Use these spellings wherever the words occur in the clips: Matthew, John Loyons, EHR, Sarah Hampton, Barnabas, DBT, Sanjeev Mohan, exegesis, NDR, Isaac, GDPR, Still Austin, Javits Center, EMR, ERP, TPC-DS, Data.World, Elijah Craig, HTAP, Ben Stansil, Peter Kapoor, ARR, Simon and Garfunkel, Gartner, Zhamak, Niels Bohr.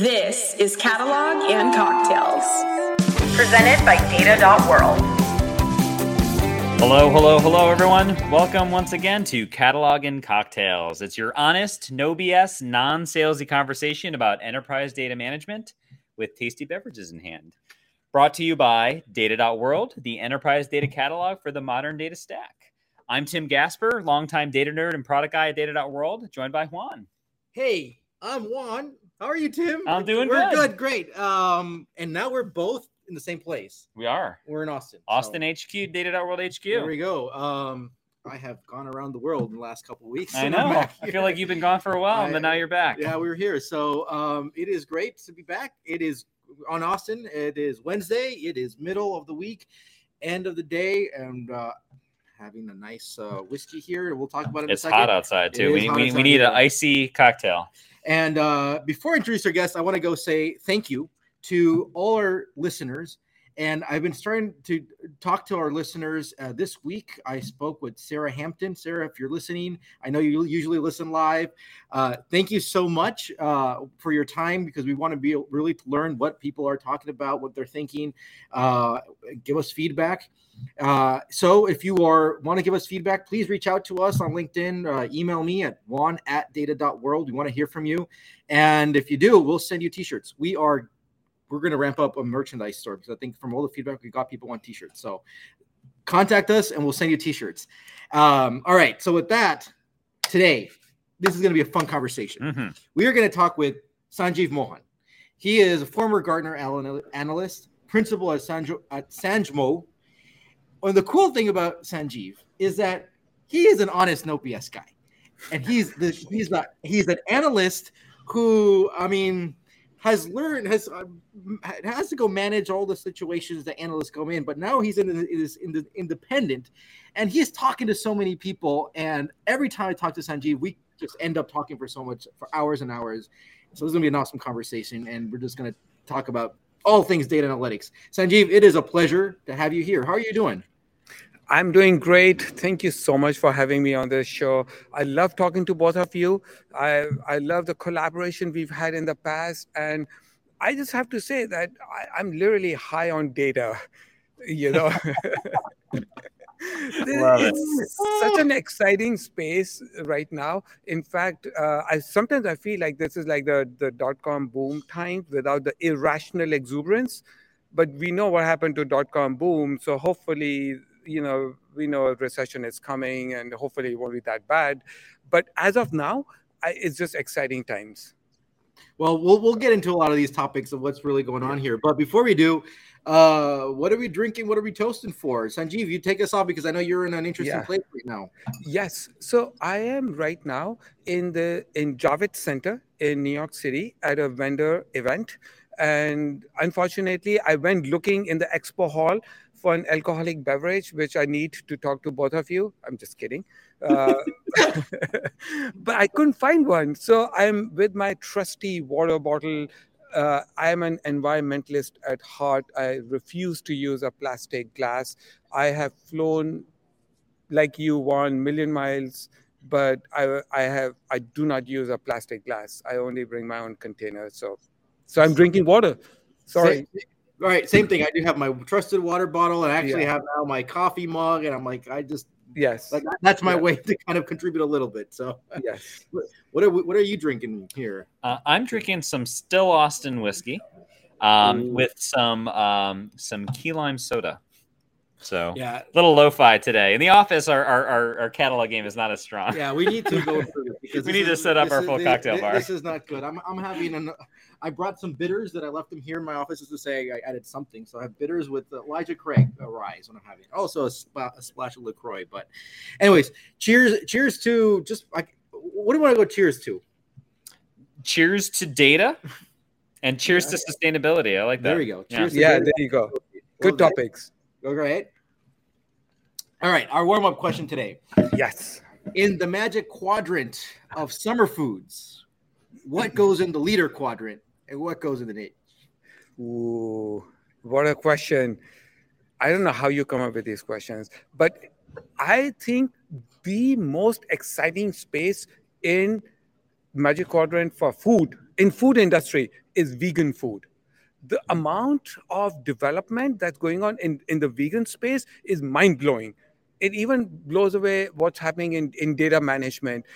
This is Catalog and Cocktails, presented by Data.World. Hello, everyone. Welcome once again to Catalog and Cocktails. It's your honest, no BS, non-salesy conversation about enterprise data management with tasty beverages in hand. Brought to you by Data.World, the enterprise data catalog for the modern data stack. I'm Tim Gasper, longtime data nerd and product guy at Data.World, joined by Juan. Hey, I'm Juan. How are you, Tim? I'm doing good. We're good, great. And now we're both in the same place. We are. We're in Austin. Austin HQ, Data.World HQ. There we go. I have gone around the world in the last couple of weeks. I know. I feel like you've been gone for a while, but now you're back. Yeah, we were here. So it is great to be back. It is on Austin. It is Wednesday. It is middle of the week, end of the day, and having a nice whiskey here. We'll talk about it in a second. It's hot outside, too. We need an icy cocktail. And before I introduce our guests, I want to go say thank you to all our listeners. And I've been starting to talk to our listeners this week. I spoke with Sarah Hampton. Sarah, if you're listening, I know you usually listen live. Thank you so much for your time, because we want to be really to learn what people are talking about, what they're thinking. Give us feedback. So if you want to give us feedback, please reach out to us on LinkedIn. Email me at juan@data.world. We want to hear from you. And if you do, we'll send you T-shirts. We're going to ramp up a merchandise store, because I think from all the feedback we got, people want T-shirts. So contact us and we'll send you T-shirts. All right. So with that, today, this is going to be a fun conversation. Mm-hmm. We are going to talk with Sanjeev Mohan. He is a former Gartner analyst, principal at Sanjmo. And the cool thing about Sanjeev is that he is an honest, no BS guy. And he's an analyst who, I mean, has to go manage all the situations that analysts go in, but now he's in the independent, and he's talking to so many people. And every time I talk to Sanjeev, we just end up talking for hours and hours. So it's gonna be an awesome conversation, and we're just gonna talk about all things data analytics. Sanjeev, it is a pleasure to have you here. How are you doing? I'm doing great. Thank you so much for having me on this show. I love talking to both of you. I love the collaboration we've had in the past. And I just have to say that I'm literally high on data, you know. It's such an exciting space right now. In fact, I sometimes feel like this is like the dot-com boom time without the irrational exuberance. But we know what happened to dot-com boom. So hopefully, you know, we know a recession is coming, and hopefully it won't be that bad. But as of now, it's just exciting times. Well, we'll get into a lot of these topics of what's really going on here. But before we do, what are we drinking? What are we toasting for? Sanjeev, you take us off, because I know you're in an interesting place right now. Yes. So I am right now in Javits Center in New York City at a vendor event. And unfortunately, I went looking in the expo hall for an alcoholic beverage, which I need to talk to both of you. I'm just kidding. But I couldn't find one. So I'm with my trusty water bottle. I'm an environmentalist at heart. I refuse to use a plastic glass. I have flown, like you, 1 million miles, but I do not use a plastic glass. I only bring my own container. So I'm drinking water. Sorry. All right, same thing. I do have my trusted water bottle, and I actually have now my coffee mug, and I'm like, that's my way to kind of contribute a little bit. So yes, what are you drinking here? I'm drinking some Still Austin whiskey with some key lime soda. So a little lo-fi today. In the office, our catalog game is not as strong. Yeah, we need to go through it. We need to set up our full cocktail bar. This is not good. I'm having I brought some bitters that I left them here in my office just to say I added something. So I have bitters with Elijah Craig rye is what I'm having. Also a splash of LaCroix. But anyways, cheers to just like, what do you want to go cheers to? Cheers to data and cheers to sustainability. I like that. There we go. Cheers to data. There you go. Good topics. Go right. All right, our warm-up question today. Yes. In the magic quadrant of summer foods, what goes in the leader quadrant and what goes in the niche? Ooh, what a question. I don't know how you come up with these questions, but I think the most exciting space in Magic Quadrant for food, in food industry, is vegan food. The amount of development that's going on in the vegan space is mind-blowing. It even blows away what's happening in data management,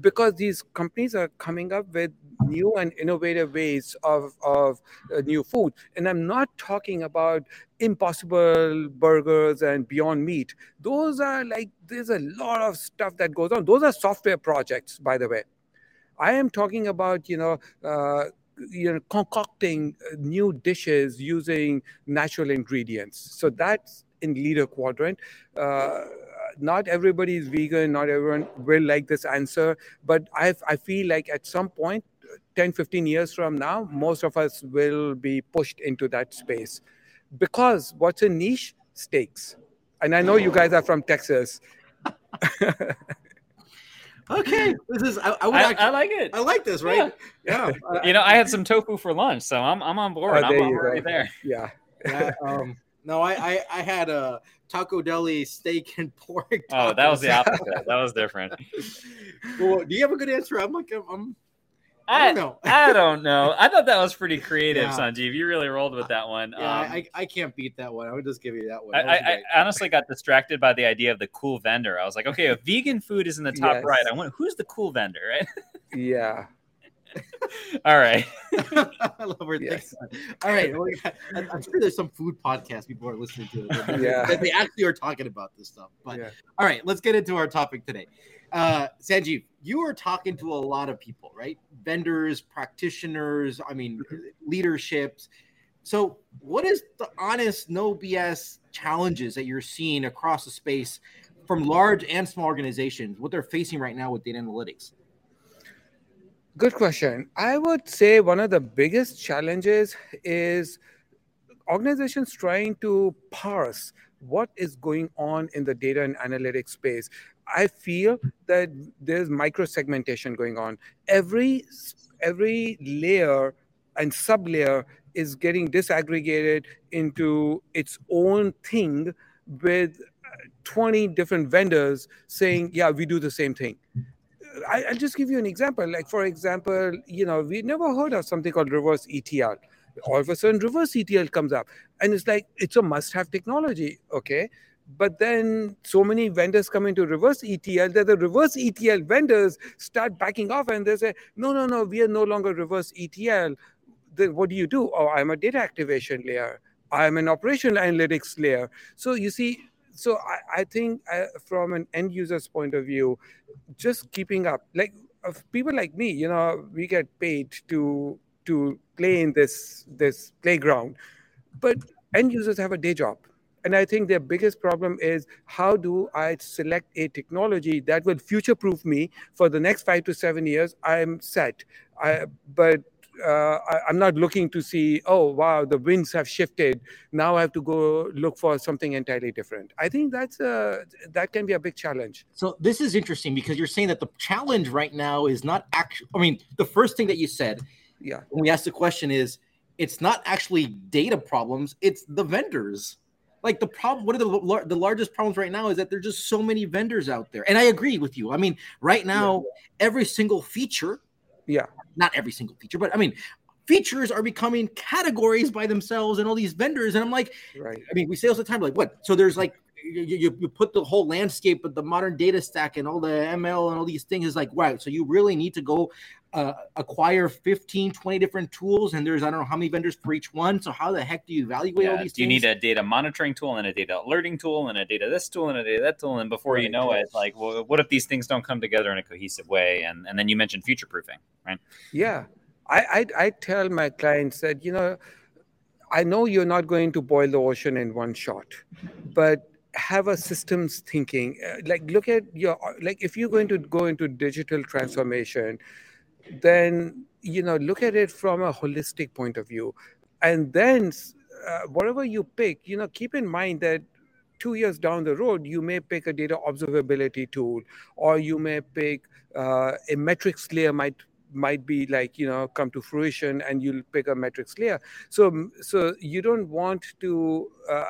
because these companies are coming up with new and innovative ways of new food. And I'm not talking about Impossible Burgers and Beyond Meat. Those are like, there's a lot of stuff that goes on. Those are software projects, by the way. I am talking about, concocting new dishes using natural ingredients. So that's in leader quadrant. Not everybody is vegan. Not everyone will like this answer. But I feel like at some point, 10, 15 years from now, most of us will be pushed into that space. Because what's a niche? Steaks. And I know you guys are from Texas. Okay, this is. I like it. I like this, right? Yeah. I had some tofu for lunch, so I'm on board. I'm already there. Yeah. No, I had a taco deli steak and pork. Tacos. Oh, that was the opposite. That was different. Well, do you have a good answer? I don't know. I don't know. I thought that was pretty creative, yeah. Sanjeev. You really rolled with that one. Yeah, I can't beat that one. I would just give you that one. I honestly got distracted by the idea of the cool vendor. I was like, okay, if vegan food is in the top right, I went, who's the cool vendor, right? Yeah. All right. I love her. Yes. All right. Well, I'm sure there's some food podcast people are listening to that they actually are talking about this stuff. But all right, let's get into our topic today. Sanjeev, you are talking to a lot of people, right? Vendors, practitioners, leaderships. So what is the honest, no BS challenges that you're seeing across the space from large and small organizations, what they're facing right now with data analytics? Good question. I would say one of the biggest challenges is organizations trying to parse what is going on in the data and analytics space. I feel that there's micro-segmentation going on. Every layer and sub-layer is getting disaggregated into its own thing with 20 different vendors saying, yeah, we do the same thing. I'll just give you an example. Like, for example, we never heard of something called reverse ETL. All of a sudden, reverse ETL comes up. And it's like, it's a must-have technology, okay? But then so many vendors come into reverse ETL that the reverse ETL vendors start backing off and they say, no, we are no longer reverse ETL. Then what do you do? Oh, I'm a data activation layer. I'm an operational analytics layer. So you see, I think from an end user's point of view, just keeping up, like people like me, we get paid to play in this playground, but end users have a day job. And I think their biggest problem is, how do I select a technology that will future-proof me for the next 5 to 7 years? I'm set. I'm not looking to see, oh, wow, the winds have shifted. Now I have to go look for something entirely different. I think that can be a big challenge. So this is interesting, because you're saying that the challenge right now is not actually, the first thing that you said when we asked the question is, it's not actually data problems, it's the vendors. Like the problem, one of the largest problems right now is that there are just so many vendors out there. And I agree with you. Right now, every single feature, not every single feature, but features are becoming categories by themselves and all these vendors. And I'm like, we say all the time, like what? So there's like, you put the whole landscape of the modern data stack and all the ML and all these things is like, right. So you really need to go acquire 15, 20 different tools, and there's I don't know how many vendors for each one. So how the heck do you evaluate all these things? You need a data monitoring tool and a data alerting tool and a data this tool and a data that tool. And before you know it, like, well, what if these things don't come together in a cohesive way? And then you mentioned future-proofing, right? Yeah. I tell my clients that, I know you're not going to boil the ocean in one shot, but have a systems thinking. Look at if you're going to go into digital transformation, then, look at it from a holistic point of view. And then whatever you pick, keep in mind that 2 years down the road, you may pick a data observability tool, or you may pick a metrics layer might be come to fruition, and you'll pick a metrics layer. So you don't want to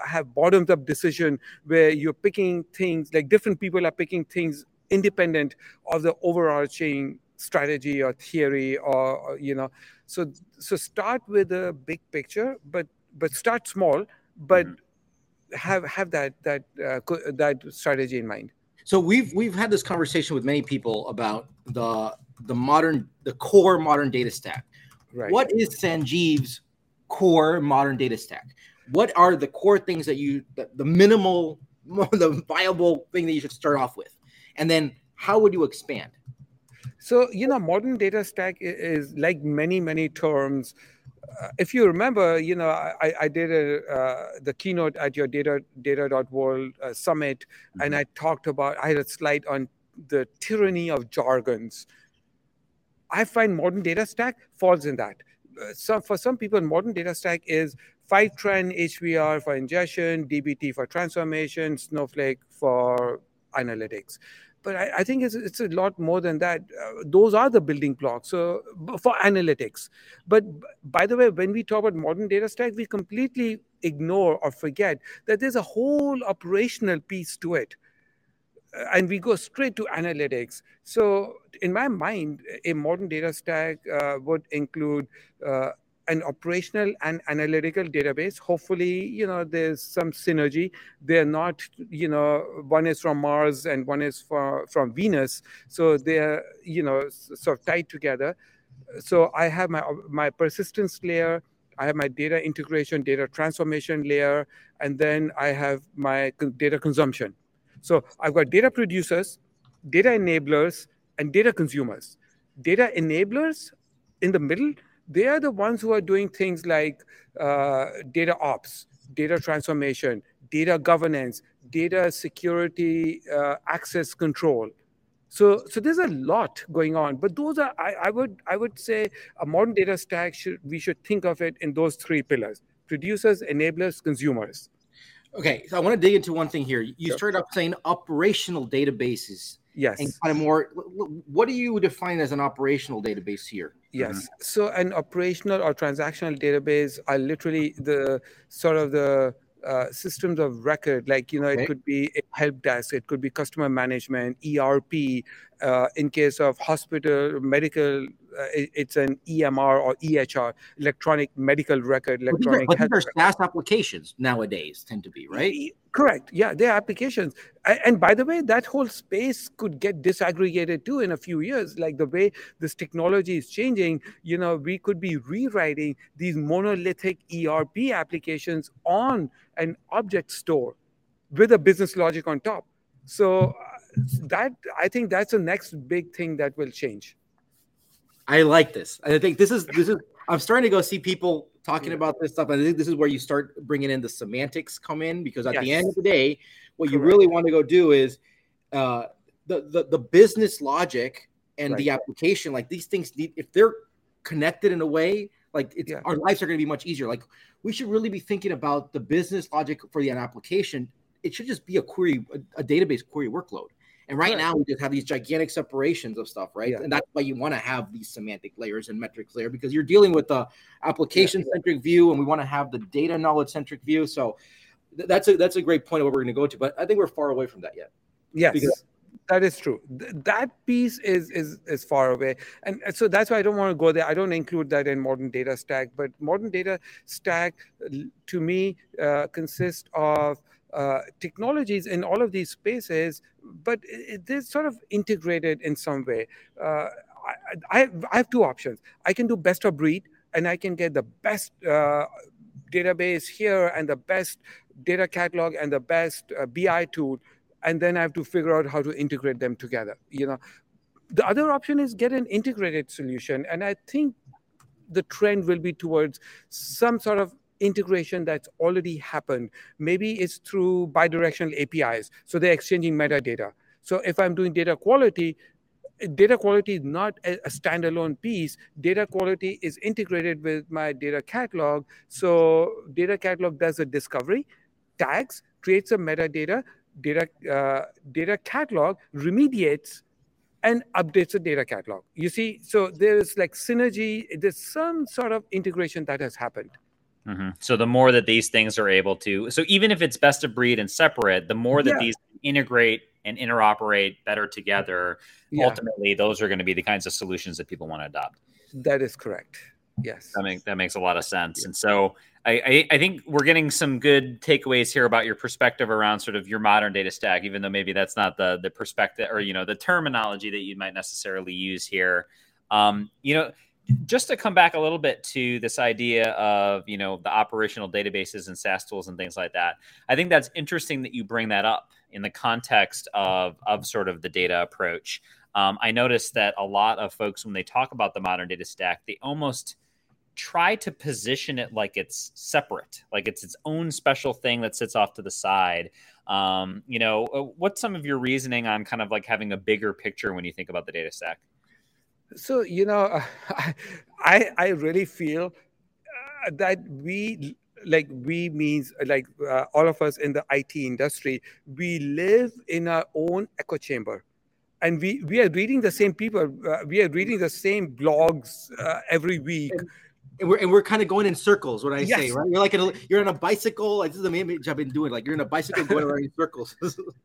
have bottoms-up decision where you're picking things, like different people are picking things independent of the overarching strategy or theory or, you know, so start with a big picture, but start small, but have that strategy in mind. So we've had this conversation with many people about the core modern data stack. Right. What is Sanjeev's core modern data stack? What are the core things that the viable thing that you should start off with? And then how would you expand? So, you know, modern data stack is like many, many terms. If you remember, you know, I did the keynote at your Data.World summit, and I had a slide on the tyranny of jargons. I find modern data stack falls in that. For some people, modern data stack is Fivetran HVR for ingestion, DBT for transformation, Snowflake for analytics. But I think it's a lot more than that. Those are the building blocks for analytics. But by the way, when we talk about modern data stack, we completely ignore or forget that there's a whole operational piece to it. And we go straight to analytics. So in my mind, a modern data stack would include an operational and analytical database. Hopefully, you know, there's some synergy. They're not, you know, one is from Mars and one is from Venus. So they're, you know, sort of tied together. So I have my persistence layer. I have my data integration, data transformation layer, and then I have my data consumption. So I've got data producers, data enablers, and data consumers. Data enablers in the middle, they are the ones who are doing things like data ops, data transformation, data governance, data security, access control. So there's a lot going on. But those are, I would say, a modern data stack, we should think of it in those three pillars: producers, enablers, consumers. Okay, so I want to dig into one thing here. You started off saying operational databases. Yes. And kind of more, what do you define as an operational database here? Yes. Mm-hmm. So an operational or transactional database are literally the sort of the systems of record. Like, you know, it could be a help desk, it could be customer management, ERP. In case of hospital, medical, it's an EMR or EHR, electronic medical record, electronic health record. But SaaS applications nowadays tend to be, right? Correct. Yeah, they're applications. And by the way, that whole space could get disaggregated too in a few years. Like the way this technology is changing, you know, we could be rewriting these monolithic ERP applications on an object store with a business logic on top. So that, I think that's the next big thing that will change. I like this. I think this is I'm starting to go see people talking about this stuff. And I think this is where you start bringing in the semantics come in, because at the end of the day, what you really want to go do is the business logic and the application, like these things need, if they're connected in a way, like our lives are going to be much easier. Like we should really be thinking about the business logic for the application. It should just be a query, a database query workload. And right now we just have these gigantic separations of stuff, right? Yeah. And that's why you want to have these semantic layers and metrics layer, because you're dealing with the application-centric view, and we want to have the data knowledge-centric view. So that's a great point of what we're going to go to, but I think we're far away from that yet. Yes, because that is true. That piece is far away. And so that's why I don't want to go there. I don't include that in modern data stack, but modern data stack to me consists of technologies in all of these spaces, but they're sort of integrated in some way. I have two options. I can do best of breed, and I can get the best database here and the best data catalog and the best BI tool, and then I have to figure out how to integrate them together. You know, the other option is get an integrated solution, and I think the trend will be towards some sort of integration that's already happened. Maybe it's through bidirectional APIs. So they're exchanging metadata. So if I'm doing data quality is not a standalone piece. Data quality is integrated with my data catalog. So data catalog does a discovery, tags, creates a metadata, data catalog remediates and updates the data catalog. You see, so there's like synergy, there's some sort of integration that has happened. Mm-hmm. So the more that these things are able to, so even if it's best of breed and separate, the more that these integrate and interoperate better together, ultimately those are going to be the kinds of solutions that people want to adopt. That is correct. Yes. That makes a lot of sense. Yeah. And so I think we're getting some good takeaways here about your perspective around sort of your modern data stack, even though maybe that's not the perspective or, the terminology that you might necessarily use here. Just to come back a little bit to this idea of, the operational databases and SaaS tools and things like that. I think that's interesting that you bring that up in the context of sort of the data approach. I noticed that a lot of folks, when they talk about the modern data stack, they almost try to position it like it's separate, like it's its own special thing that sits off to the side. What's some of your reasoning on kind of like having a bigger picture when you think about the data stack? So, I really feel that we all of us in the IT industry, we live in our own echo chamber. And we are reading the same people. We are reading the same blogs every week. And we're kind of going in circles, say, right? You're like you're on a bicycle. This is the main image I've been doing. Like you're on a bicycle going around in circles.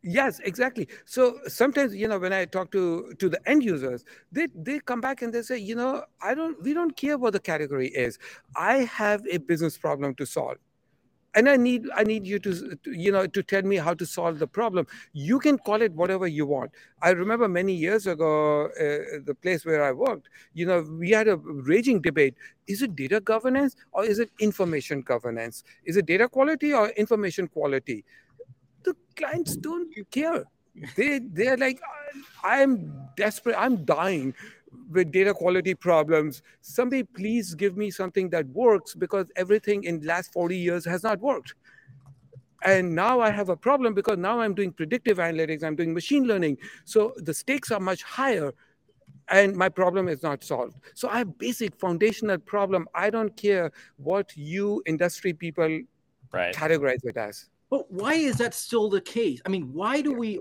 Yes, exactly. So sometimes, when I talk to the end users, they come back and they say, we don't care what the category is. I have a business problem to solve. And I need you to tell me how to solve the problem. You can call it whatever you want. I remember many years ago, the place where I worked, we had a raging debate. Is it data governance or is it information governance? Is it data quality or information quality? The clients don't care. They're like, I'm desperate. I'm dying with data quality problems. Somebody please give me something that works, because everything in the last 40 years has not worked. And now I have a problem because now I'm doing predictive analytics, I'm doing machine learning. So the stakes are much higher and my problem is not solved. So I have basic foundational problem. I don't care what you industry people categorize with us. But why is that still the case? I mean, why do we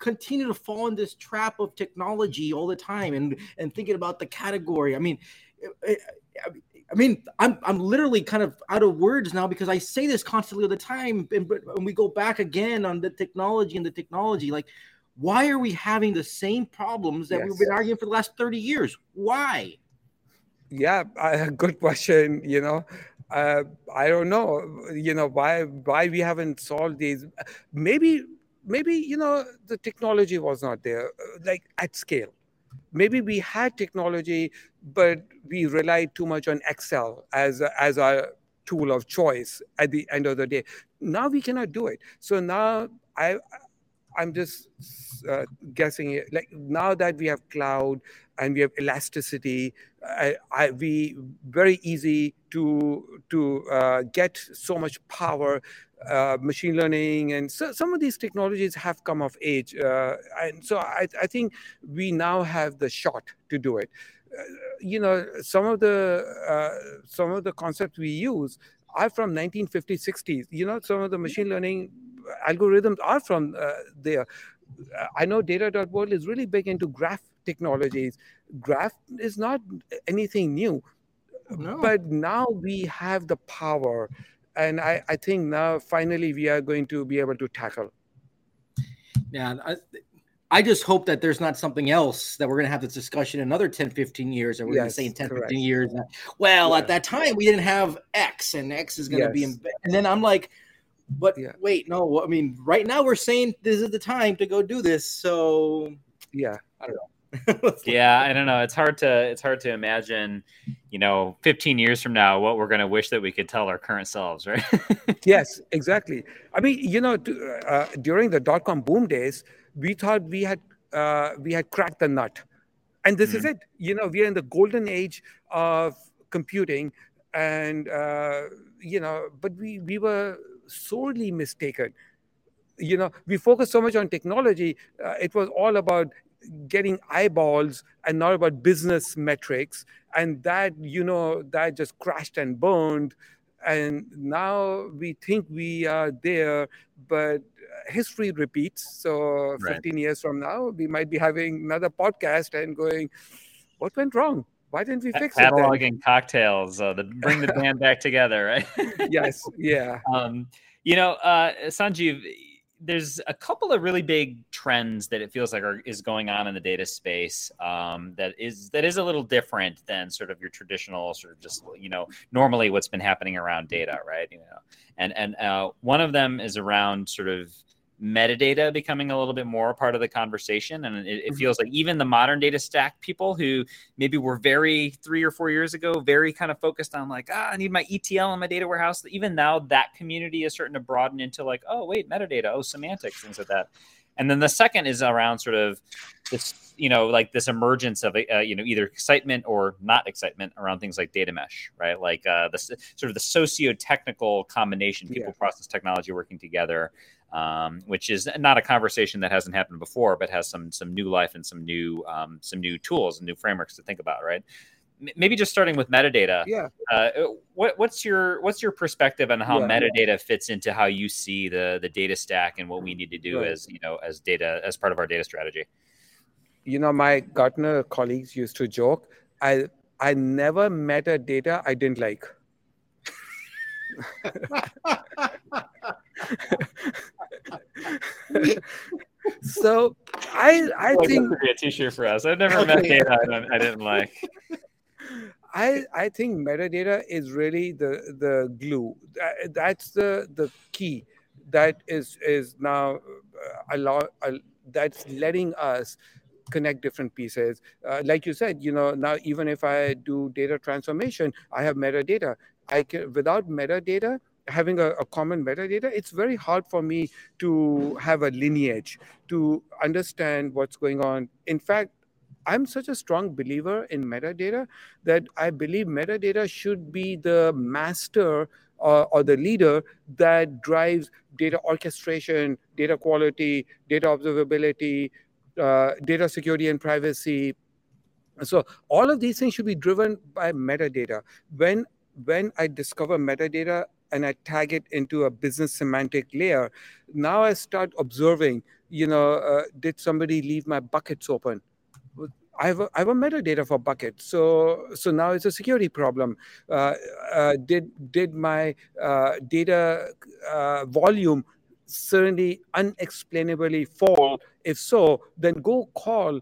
continue to fall in this trap of technology all the time and thinking about the category? I mean, I'm literally kind of out of words now because I say this constantly all the time, and we go back again on the technology. Like, why are we having the same problems that we've been arguing for the last 30 years? Why? Yeah, good question. I don't know. Why we haven't solved these? Maybe, the technology was not there, like at scale. Maybe we had technology, but we relied too much on Excel as our tool of choice at the end of the day. Now we cannot do it. So now I'm just guessing it. Like now that we have cloud and we have elasticity, we very easy to get so much power. Machine learning and so some of these technologies have come of age, and so I think we now have the shot to do it. Some of the concepts we use are from 1950s, 60s. Some of the machine learning algorithms are from there. I know Data.World is really big into graph technologies. Graph is not anything new, but now we have the power. And I think now, finally, we are going to be able to tackle. Yeah, I just hope that there's not something else that we're going to have this discussion in another 10, 15 years, and we're going to say in 10, 15 years, at that time, we didn't have X, and X is going to be – and then I'm like, right now we're saying this is the time to go do this, so I don't know. I don't know. It's hard to imagine, 15 years from now, what we're going to wish that we could tell our current selves, right? Yes, exactly. I mean, during the dot-com boom days, we thought we had cracked the nut, and this is it. We are in the golden age of computing, and but we were sorely mistaken. We focused so much on technology; it was all about getting eyeballs and not about business metrics, and that just crashed and burned. And now we think we are there, but history repeats. So 15 years from now, we might be having another podcast and going, what went wrong? Why didn't we fix it? Cataloging cocktails, bring the band back together, right? Sanjeev, there's a couple of really big trends that it feels like is going on in the data space that is a little different than sort of your traditional sort of just, you know, normally what's been happening around data, right? You know, and one of them is around sort of metadata becoming a little bit more part of the conversation. And it feels like even the modern data stack people who maybe were very 3 or 4 years ago, very kind of focused on like, I need my ETL and my data warehouse. Even now that community is starting to broaden into like, oh, wait, metadata, oh, semantics, things like that. And then the second is around sort of this, you know, like this emergence of, either excitement or not excitement around things like data mesh, right? Like the sort of the socio-technical combination, people, process, technology working together, which is not a conversation that hasn't happened before, but has some new life and some new tools and new frameworks to think about, right? Maybe just starting with metadata. Yeah. What's your perspective on how metadata fits into how you see the data stack and what we need to do as data, as part of our data strategy? You know, my Gartner colleagues used to joke, I never met a data I didn't like. So I think that could be a t-shirt for us. I've never met data I didn't like. I think metadata is really the glue. That's the key that is now that's letting us connect different pieces. Like you said, you know, now even if I do data transformation, I have metadata. I can, without metadata, having a common metadata, it's very hard for me to have a lineage, to understand what's going on. In fact, I'm such a strong believer in metadata that I believe metadata should be the master or the leader that drives data orchestration, data quality, data observability, data security and privacy. So all of these things should be driven by metadata. When I discover metadata and I tag it into a business semantic layer, now I start observing, you know, did somebody leave my buckets open? I have a metadata for buckets, so now it's a security problem. Did my data volume suddenly unexplainably fall? If so, then go call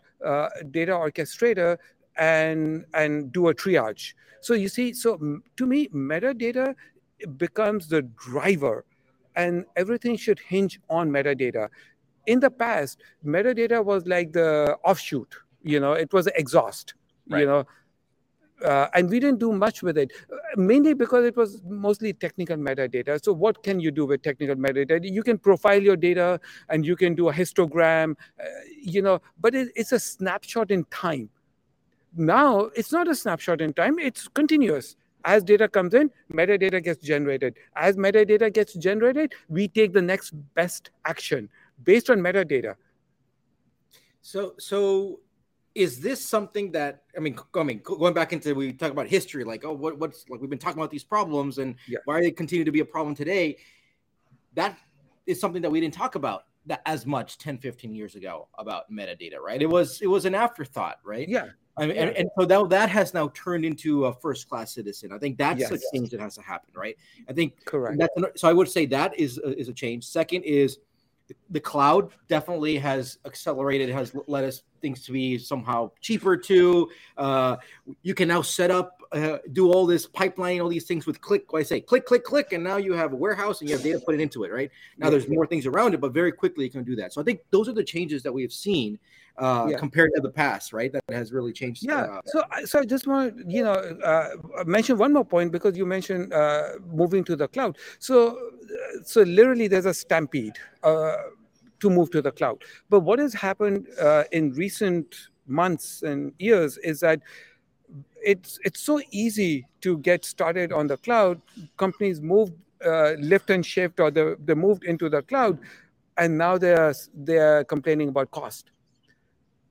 data orchestrator and do a triage. So you see, so to me, metadata becomes the driver, and everything should hinge on metadata. In the past, metadata was like the offshoot. You know, it was exhaust, right. You know, and we didn't do much with it, mainly because it was mostly technical metadata. So what can you do with technical metadata? You can profile your data and you can do a histogram, you know, but it's a snapshot in time. Now, it's not a snapshot in time. It's continuous. As data comes in, metadata gets generated. As metadata gets generated, we take the next best action based on metadata. So is this something that, I mean, going back into, we talk about history, like, oh, what's like, we've been talking about these problems and why they continue to be a problem today. That is something that we didn't talk about that as much 10, 15 years ago about metadata, right? It was an afterthought, right? Yeah. I mean, and so that has now turned into a first-class citizen. I think that's the change that has to happen, right? I think correct. So I would say that is a change. Second is the cloud definitely has accelerated, has led us things to be somehow cheaper too. You can now set up, do all this pipeline, all these things with click. I say click, and now you have a warehouse and you have data put into it, right? Now there's more things around it, but very quickly you can do that. So I think those are the changes that we have seen compared to the past, right? That has really changed. Yeah. So I just want to, you know, mention one more point because you mentioned moving to the cloud. So literally there's a stampede to move to the cloud. But what has happened in recent months and years is that it's so easy to get started on the cloud. Companies moved lift and shift, or they moved into the cloud, and now they're complaining about cost.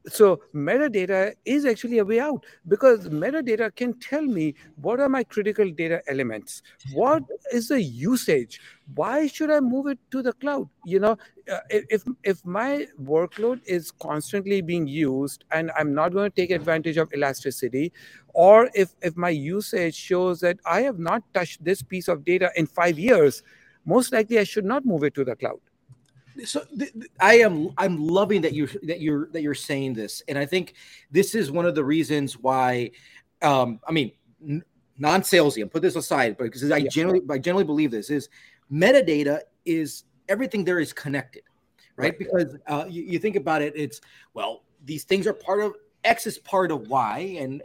So metadata is actually a way out, because metadata can tell me what are my critical data elements, what is the usage, why should I move it to the cloud? You know, if my workload is constantly being used and I'm not going to take advantage of elasticity, or if my usage shows that I have not touched this piece of data in 5 years, most likely I should not move it to the cloud. So I'm loving that you're saying this, and I think this is one of the reasons why. I mean, non-salesy. And put this aside, because I generally believe this is metadata is everything there is connected, right? Because you think about it, it's well, these things are part of. X is part of Y, and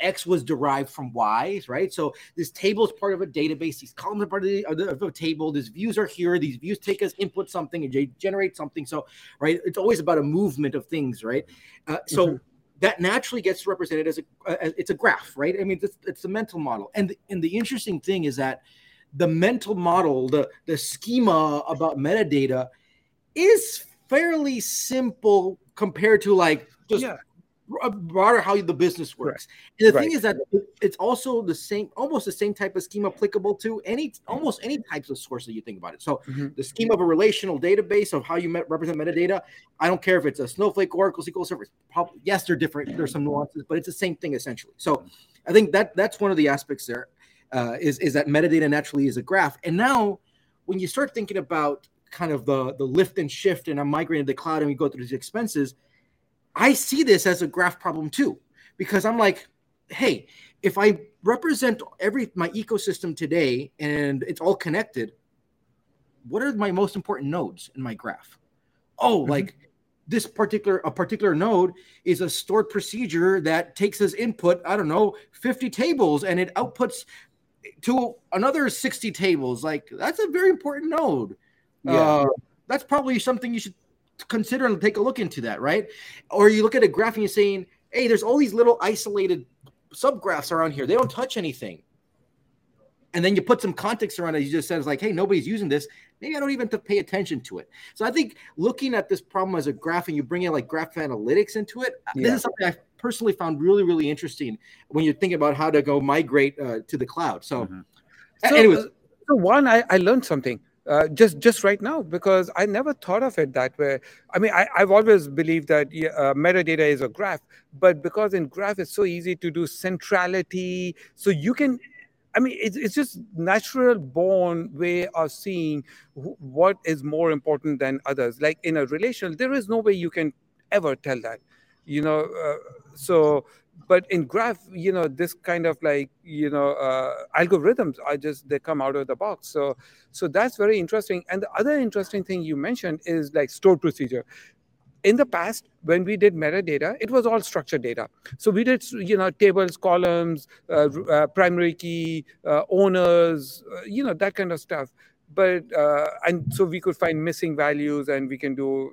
X was derived from Y, right? So this table is part of a database. These columns are part of a table. These views are here. These views take us input something and they generate something. So, right, it's always about a movement of things, right? That naturally gets represented as it's a graph, right? I mean, it's a mental model. And the interesting thing is that the mental model, the schema about metadata is fairly simple compared to like just... Yeah. Broader how the business works. And the thing is that it's also the same, almost the same type of schema applicable to almost any types of source that you think about it. So the schema of a relational database of how you represent metadata, I don't care if it's a Snowflake, Oracle, SQL Server. Probably, yes, they're different. There's some nuances, but it's the same thing essentially. So I think that's one of the aspects there is that metadata naturally is a graph. And now when you start thinking about kind of the lift and shift and I'm migrating to the cloud and we go through these expenses, I see this as a graph problem too, because I'm like, hey, if I represent my ecosystem today and it's all connected, what are my most important nodes in my graph? Oh, like this particular node is a stored procedure that takes as input, I don't know, 50 tables and it outputs to another 60 tables. Like that's a very important node. Yeah. That's probably something you should consider and take a look into that, right? Or you look at a graph and you're saying, hey, there's all these little isolated subgraphs around here. They don't touch anything. And then you put some context around it. You just said, it's like, hey, nobody's using this. Maybe I don't even have to pay attention to it. So I think looking at this problem as a graph and you bring in like graph analytics into it, this is something I personally found really, really interesting when you're thinking about how to go migrate to the cloud. So, anyways. So one, I learned something. Just right now, because I never thought of it that way. I mean, I've always believed that metadata is a graph, but because in graph it's so easy to do centrality, so you can, I mean, it's just natural born way of seeing what is more important than others. Like in a relational, there is no way you can ever tell that, you know, but in graph, you know, this kind of like, you know, algorithms are just, they come out of the box. So that's very interesting. And the other interesting thing you mentioned is like stored procedure. In the past, when we did metadata, it was all structured data. So we did, you know, tables, columns, primary key, owners, you know, that kind of stuff. But and so we could find missing values and we can do,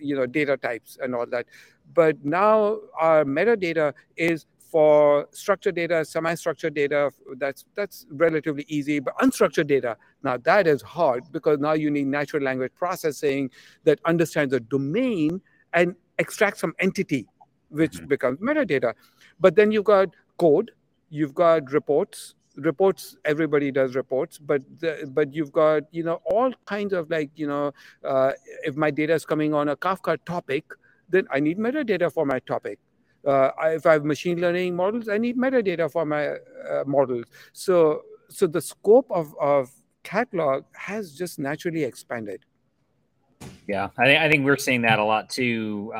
you know, data types and all that. But now our metadata is for structured data, semi-structured data. That's relatively easy. But unstructured data, now that is hard because now you need natural language processing that understands a domain and extracts some entity, which becomes metadata. But then you've got code, you've got reports. Everybody does reports, but you've got, you know, all kinds of like, you know, if my data is coming on a Kafka topic, then I need metadata for my topic. If I have machine learning models, I need metadata for my models. So the scope of catalog has just naturally expanded. Yeah, I think we're seeing that a lot too,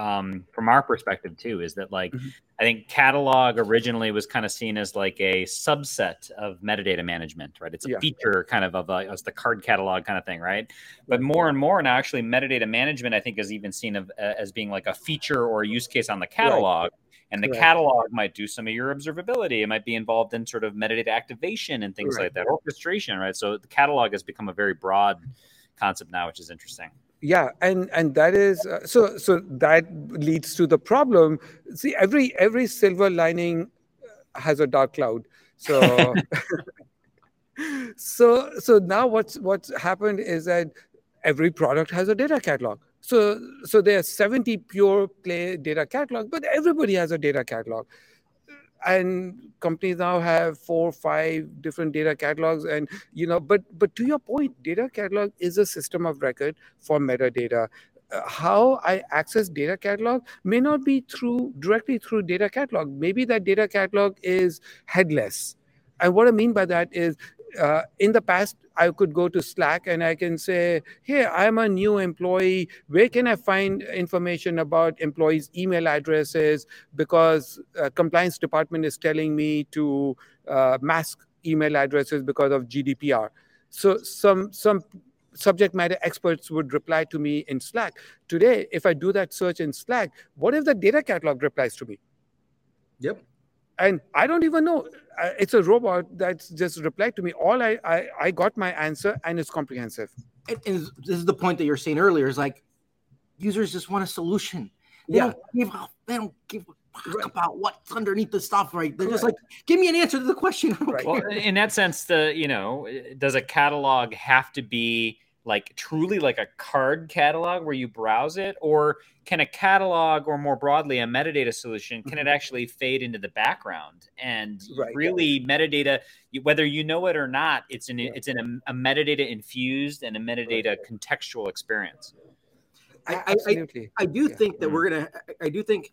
from our perspective too, is that like, I think catalog originally was kind of seen as like a subset of metadata management, right? It's a feature kind of it's the card catalog kind of thing, right? But more and more now, actually metadata management, I think is even seen as being like a feature or a use case on the catalog. Right. And the catalog might do some of your observability. It might be involved in sort of metadata activation and things like that, orchestration, right? So the catalog has become a very broad concept now, which is interesting. Yeah, and that is so that leads to the problem. See, every silver lining has a dark cloud. So so now what's happened is that every product has a data catalog. So there are 70 pure play data catalog, but everybody has a data catalog. And companies now have 4 or 5 different data catalogs, and you know. But to your point, data catalog is a system of record for metadata. How I access data catalog may not be directly through data catalog. Maybe that data catalog is headless. And what I mean by that is in the past, I could go to Slack and I can say, hey, I'm a new employee. Where can I find information about employees' email addresses? Because compliance department is telling me to mask email addresses because of GDPR. So some subject matter experts would reply to me in Slack. Today, if I do that search in Slack, what if the data catalog replies to me? Yep. And I don't even know. It's a robot that's just replied to me. All I got my answer, and it's comprehensive. And this is the point that you're saying earlier, is like users just want a solution. They don't give a fuck about what's underneath the stuff, right? They're just like, give me an answer to the question. Right. Well, in that sense, does a catalog have to be like truly like a card catalog where you browse it, or can a catalog, or more broadly a metadata solution, can it actually fade into the background? And metadata, whether you know it or not, it's in a metadata infused and a metadata contextual experience. I do think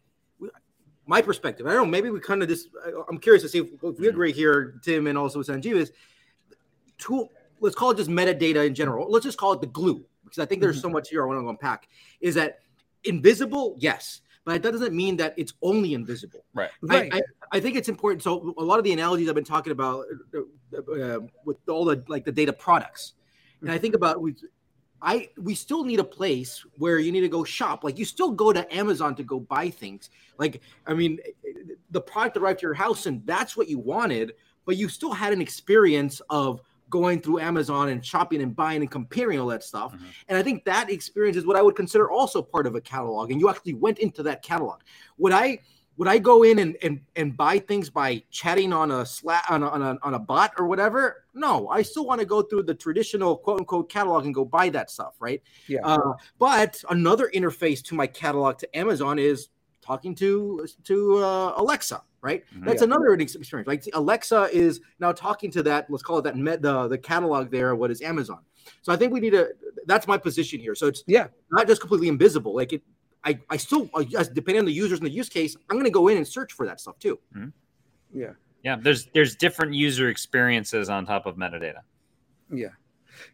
my perspective, I don't know, maybe we kind of just, I'm curious to see if we agree here, Tim, and also Sanjeev, is tool. Let's call it just metadata in general. Let's just call it the glue, because I think there's so much here I want to unpack. Is that invisible? Yes. But that doesn't mean that it's only invisible. Right. I think it's important. So a lot of the analogies I've been talking about with all the data products. And I think about, we still need a place where you need to go shop. Like, you still go to Amazon to go buy things. Like, I mean, the product arrived to your house and that's what you wanted, but you still had an experience of going through Amazon and shopping and buying and comparing all that stuff. Mm-hmm. And I think that experience is what I would consider also part of a catalog. And you actually went into that catalog. Would I go in and buy things by chatting on a Slack, on a bot or whatever? No, I still want to go through the traditional quote unquote catalog and go buy that stuff, right? Yeah. But another interface to my catalog to Amazon is talking to Alexa. Right. Mm-hmm. That's another experience. Like, Alexa is now talking to that, let's call it that the catalog there, what is Amazon. So I think we need that's my position here. So it's not just completely invisible. Like, I still, depending on the users and the use case, I'm going to go in and search for that stuff too. Mm-hmm. Yeah. Yeah. There's different user experiences on top of metadata. Yeah.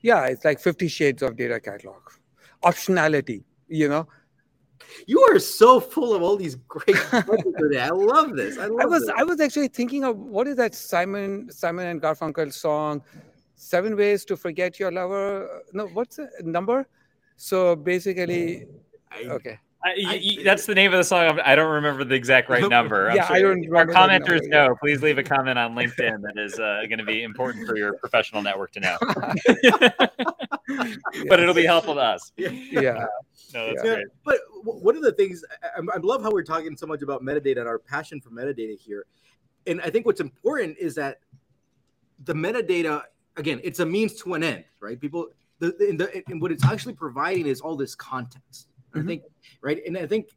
Yeah. It's like 50 shades of data catalog. Optionality, you know. You are so full of all these great questions today. I love this. I was actually thinking of, what is that Simon and Garfunkel song, 7 Ways to Forget Your Lover? No, what's the number? So basically, okay. That's the name of the song. I don't remember the exact right number. I don't remember. Our commenters know. Please leave a comment on LinkedIn. That is going to be important for your professional network to know. But it'll be helpful to us. No, that's great. But one of the things, I love how we're talking so much about metadata and our passion for metadata here. And I think what's important is that the metadata, again, it's a means to an end, right? People, and what it's actually providing is all this context. I think, right, and I think,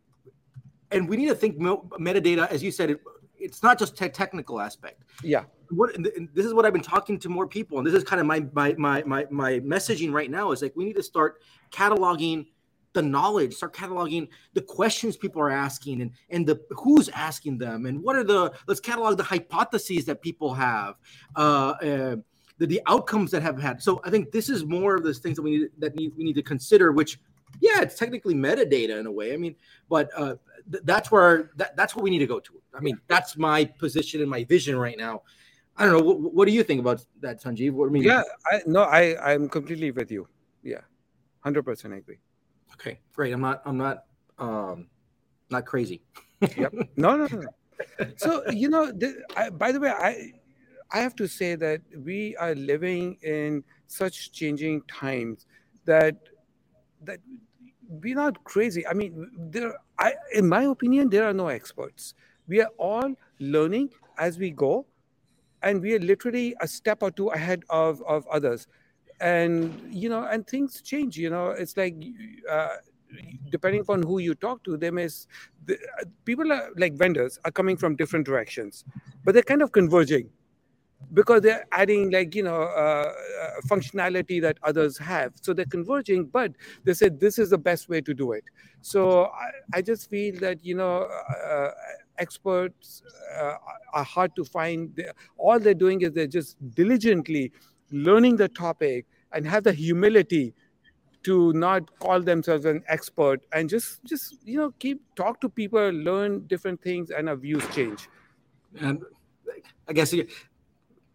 and we need to think metadata, as you said, it's not just technical aspect. Yeah. And this is what I've been talking to more people, and this is kind of my messaging right now, is like, we need to start cataloging the knowledge, start cataloging the questions people are asking, and the who's asking them, and what are let's catalog the hypotheses that people have, the outcomes that have had. So I think this is more of those things that we need to consider, which. Yeah, it's technically metadata in a way. I mean, but that's where we need to go to. I mean, that's my position and my vision right now. I don't know. What do you think about that, Sanjeev? What do you mean? Yeah, I'm completely with you. Yeah, 100% agree. Okay, great. I'm not crazy. Yep. No. So, you know, by the way, I have to say that we are living in such changing times that we're not crazy. I mean, in my opinion, there are no experts. We are all learning as we go, and we are literally a step or two ahead of others. And, you know, and things change, you know. It's like, depending upon who you talk to, people are, like vendors, are coming from different directions, but they're kind of converging because they're adding, like, you know, functionality that others have. So they're converging, but they said this is the best way to do it. So I just feel that, you know, experts are hard to find. All they're doing is they're just diligently learning the topic and have the humility to not call themselves an expert and just keep talk to people, learn different things, and our views change. And I guess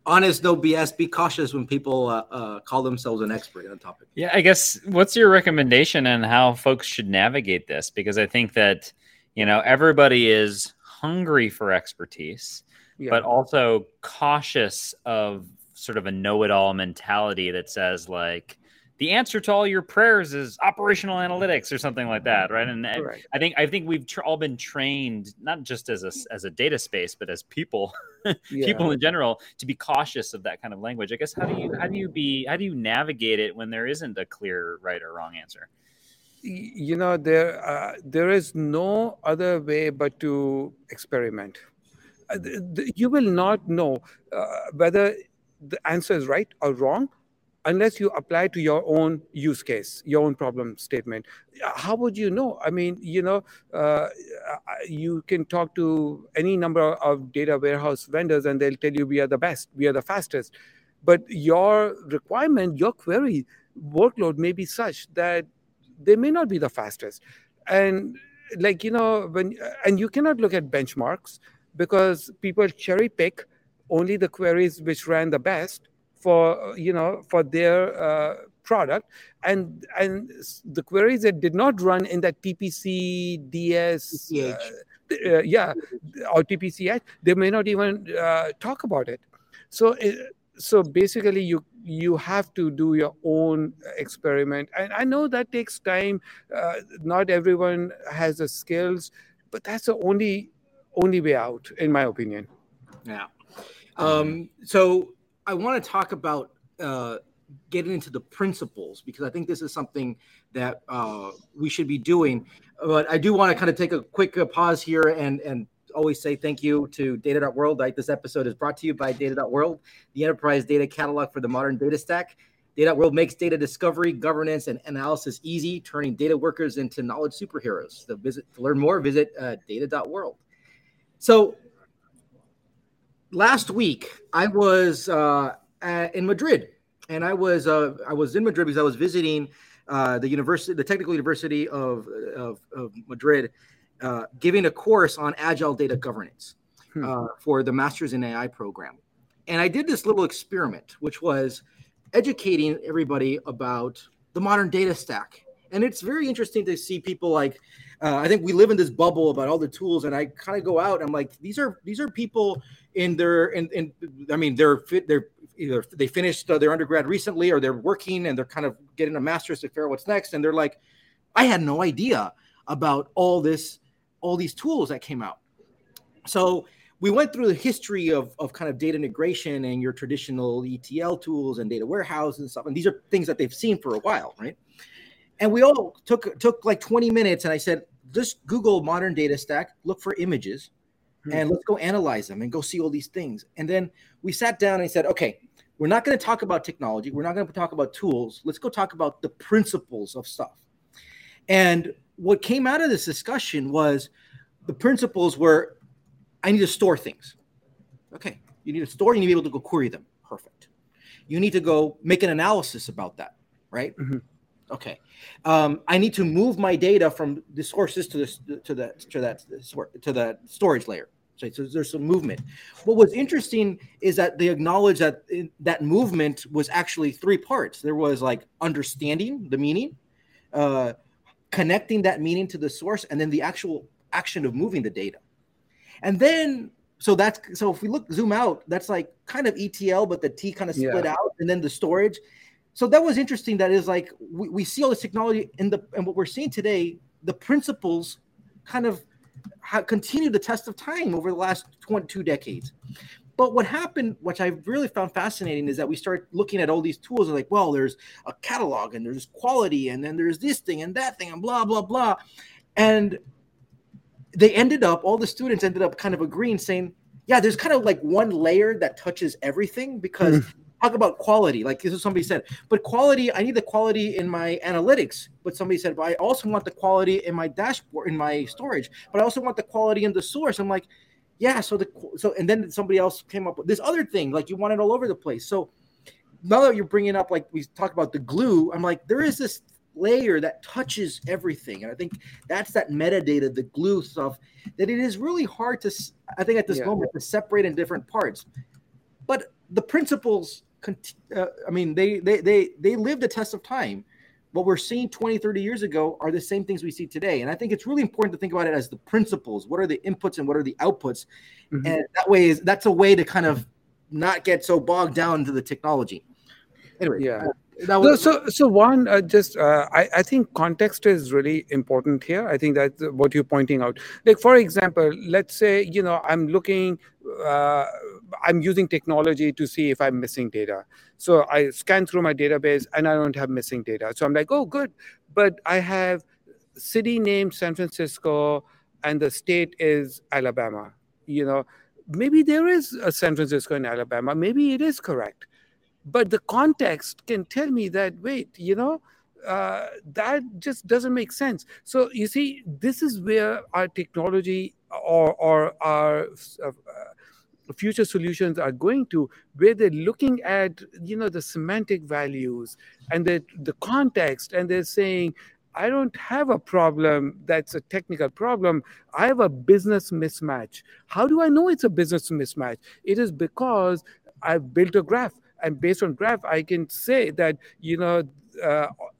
honest, no BS. Be cautious when people call themselves an expert on a topic. Yeah, I guess what's your recommendation on how folks should navigate this? Because I think that everybody is hungry for expertise, but also cautious of sort of a know-it-all mentality that says like the answer to all your prayers is operational analytics or something like that, right? And right. I think we've all been trained, not just as a data space, but as people, people in general, to be cautious of that kind of language. I guess how do you navigate it when there isn't a clear right or wrong answer? There is no other way but to experiment. You will not know whether the answer is right or wrong unless you apply to your own use case, your own problem statement. How would you know? I mean, you can talk to any number of data warehouse vendors and they'll tell you we are the best, we are the fastest. But your requirement, your query workload may be such that they may not be the fastest. And you cannot look at benchmarks because people cherry pick only the queries which ran the best for their product, and the queries that did not run in that TPC-DS, or TPCH, they may not even talk about it. So basically, you have to do your own experiment, and I know that takes time. Not everyone has the skills, but that's the only way out, in my opinion. Yeah. So I want to talk about getting into the principles, because I think this is something that we should be doing. But I do want to kind of take a quick pause here and always say thank you to Data.World. This episode is brought to you by Data.World, the enterprise data catalog for the modern data stack. Data.World makes data discovery, governance, and analysis easy, turning data workers into knowledge superheroes. To learn more, visit Data.World. So last week, I was in Madrid, and I was in Madrid because I was visiting the Technical University of Madrid, giving a course on agile data governance for the Masters in AI program. And I did this little experiment, which was educating everybody about the modern data stack. And it's very interesting to see people like, I think we live in this bubble about all the tools, and I kind of go out. And I'm like, these are people they finished their undergrad recently, or they're working and they're kind of getting a master's to figure out what's next. And they're like, I had no idea about all these tools that came out. So we went through the history of kind of data integration and your traditional ETL tools and data warehouse and stuff. And these are things that they've seen for a while, right? And we all took like 20 minutes, and I said, just Google modern data stack, look for images, and let's go analyze them and go see all these things. And then we sat down and said, okay, we're not going to talk about technology. We're not going to talk about tools. Let's go talk about the principles of stuff. And what came out of this discussion was the principles were, I need to store things. Okay, you need to store, you need to be able to go query them. Perfect. You need to go make an analysis about that, right? Mm-hmm. Okay, I need to move my data from the sources to the storage layer. So there's some movement. What was interesting is that they acknowledged that that movement was actually three parts. There was like understanding the meaning, connecting that meaning to the source, and then the actual action of moving the data. And then so if we zoom out, that's like kind of ETL, but the T kind of split out, and then the storage. So that was interesting. That is like we see all this technology and what we're seeing today. The principles kind of continue the test of time over the last 22 decades. But what happened, which I really found fascinating, is that we start looking at all these tools and like, well, there's a catalog and there's quality and then there's this thing and that thing and blah blah blah, and they ended up all the students ended up kind of agreeing, saying, yeah, there's kind of like one layer that touches everything because. Talk about quality, like this is somebody said, but quality, I need the quality in my analytics. But somebody said, but I also want the quality in my dashboard, in my storage, but I also want the quality in the source. I'm like, yeah, so and then somebody else came up with this other thing, like you want it all over the place. So now that you're bringing up, like we talked about the glue, I'm like, there is this layer that touches everything. And I think that's that metadata, the glue stuff, that it is really hard to, I think at this moment, to separate in different parts. But the principles, I mean, they live the test of time. What we're seeing 20, 30 years ago are the same things we see today. And I think it's really important to think about it as the principles. What are the inputs and what are the outputs? Mm-hmm. And that way is, that's a way to kind of not get so bogged down into the technology. Anyway, So Juan, I think context is really important here. I think that's what you're pointing out. Like, for example, let's say, you know, I'm looking, I'm using technology to see if I'm missing data. So I scan through my database and I don't have missing data. So I'm like, oh, good. But I have city named San Francisco and the state is Alabama. You know, maybe there is a San Francisco in Alabama. Maybe it is correct. But the context can tell me that, wait, you know, that just doesn't make sense. So you see, this is where our technology or our future solutions are going to, where they're looking at, you know, the semantic values and the context, and they're saying, I don't have a problem that's a technical problem. I have a business mismatch. How do I know it's a business mismatch? It is because I've built a graph. And based on graph, I can say that, you know,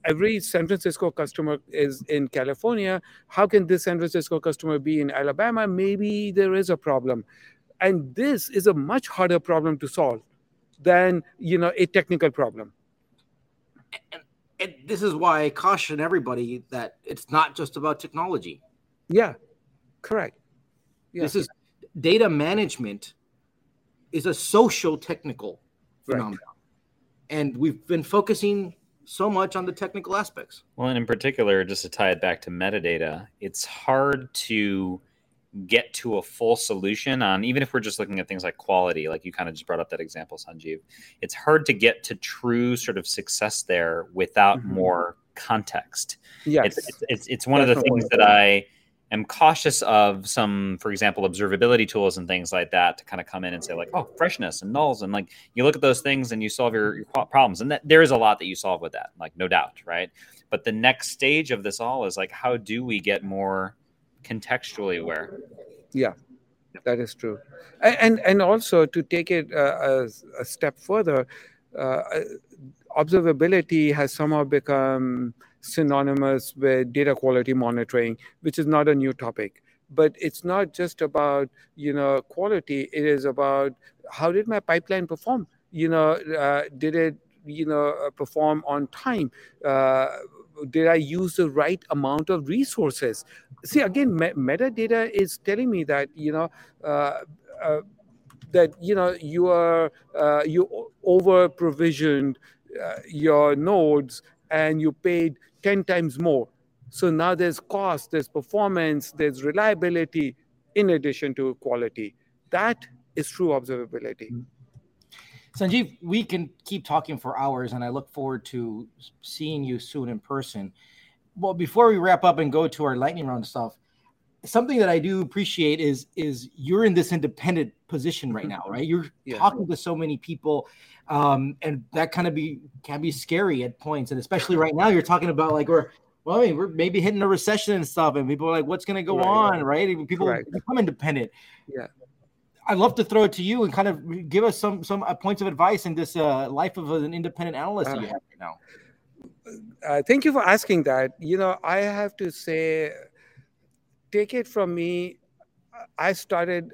every San Francisco customer is in California. How can this San Francisco customer be in Alabama? Maybe there is a problem. And this is a much harder problem to solve than, you know, a technical problem. And this is why I caution everybody that it's not just about technology. Yeah, correct. Yeah. This is data management is a social technical phenomenon. Right. And we've been focusing so much on the technical aspects. Well, and in particular, just to tie it back to metadata, it's hard to get to a full solution on, even if we're just looking at things like quality, like you kind of just brought up that example, Sanjeev, it's hard to get to true sort of success there without more context. Yes. It's one of the things that I am cautious of, some, for example, observability tools and things like that to kind of come in and say like, oh, freshness and nulls. And like, you look at those things and you solve your problems. And that, there is a lot that you solve with that, like no doubt, right? But the next stage of this all is like, how do we get more contextually aware? Yeah, that is true. And also to take it a step further, observability has somehow become synonymous with data quality monitoring, which is not a new topic. But it's not just about, you know, quality. It is about, how did my pipeline perform? You know, did it, you know, perform on time? Did I use the right amount of resources? See, again, metadata is telling me that, you know, you are you over provisioned your nodes, and you paid 10 times more. So now there's cost, there's performance, there's reliability, in addition to quality. That is true observability. Sanjeev, we can keep talking for hours, and I look forward to seeing you soon in person. Well, before we wrap up and go to our lightning round stuff, something that I do appreciate is you're in this independent position right now, right? You're talking to so many people, and that kind of can be scary at points. And especially right now, you're talking about like, we're maybe hitting a recession and stuff, and people are like, what's going to go on, right? People become independent. Yeah, I'd love to throw it to you and kind of give us some points of advice in this life of an independent analyst that you have right now. Thank you for asking that. You know, I have to say, take it from me, I started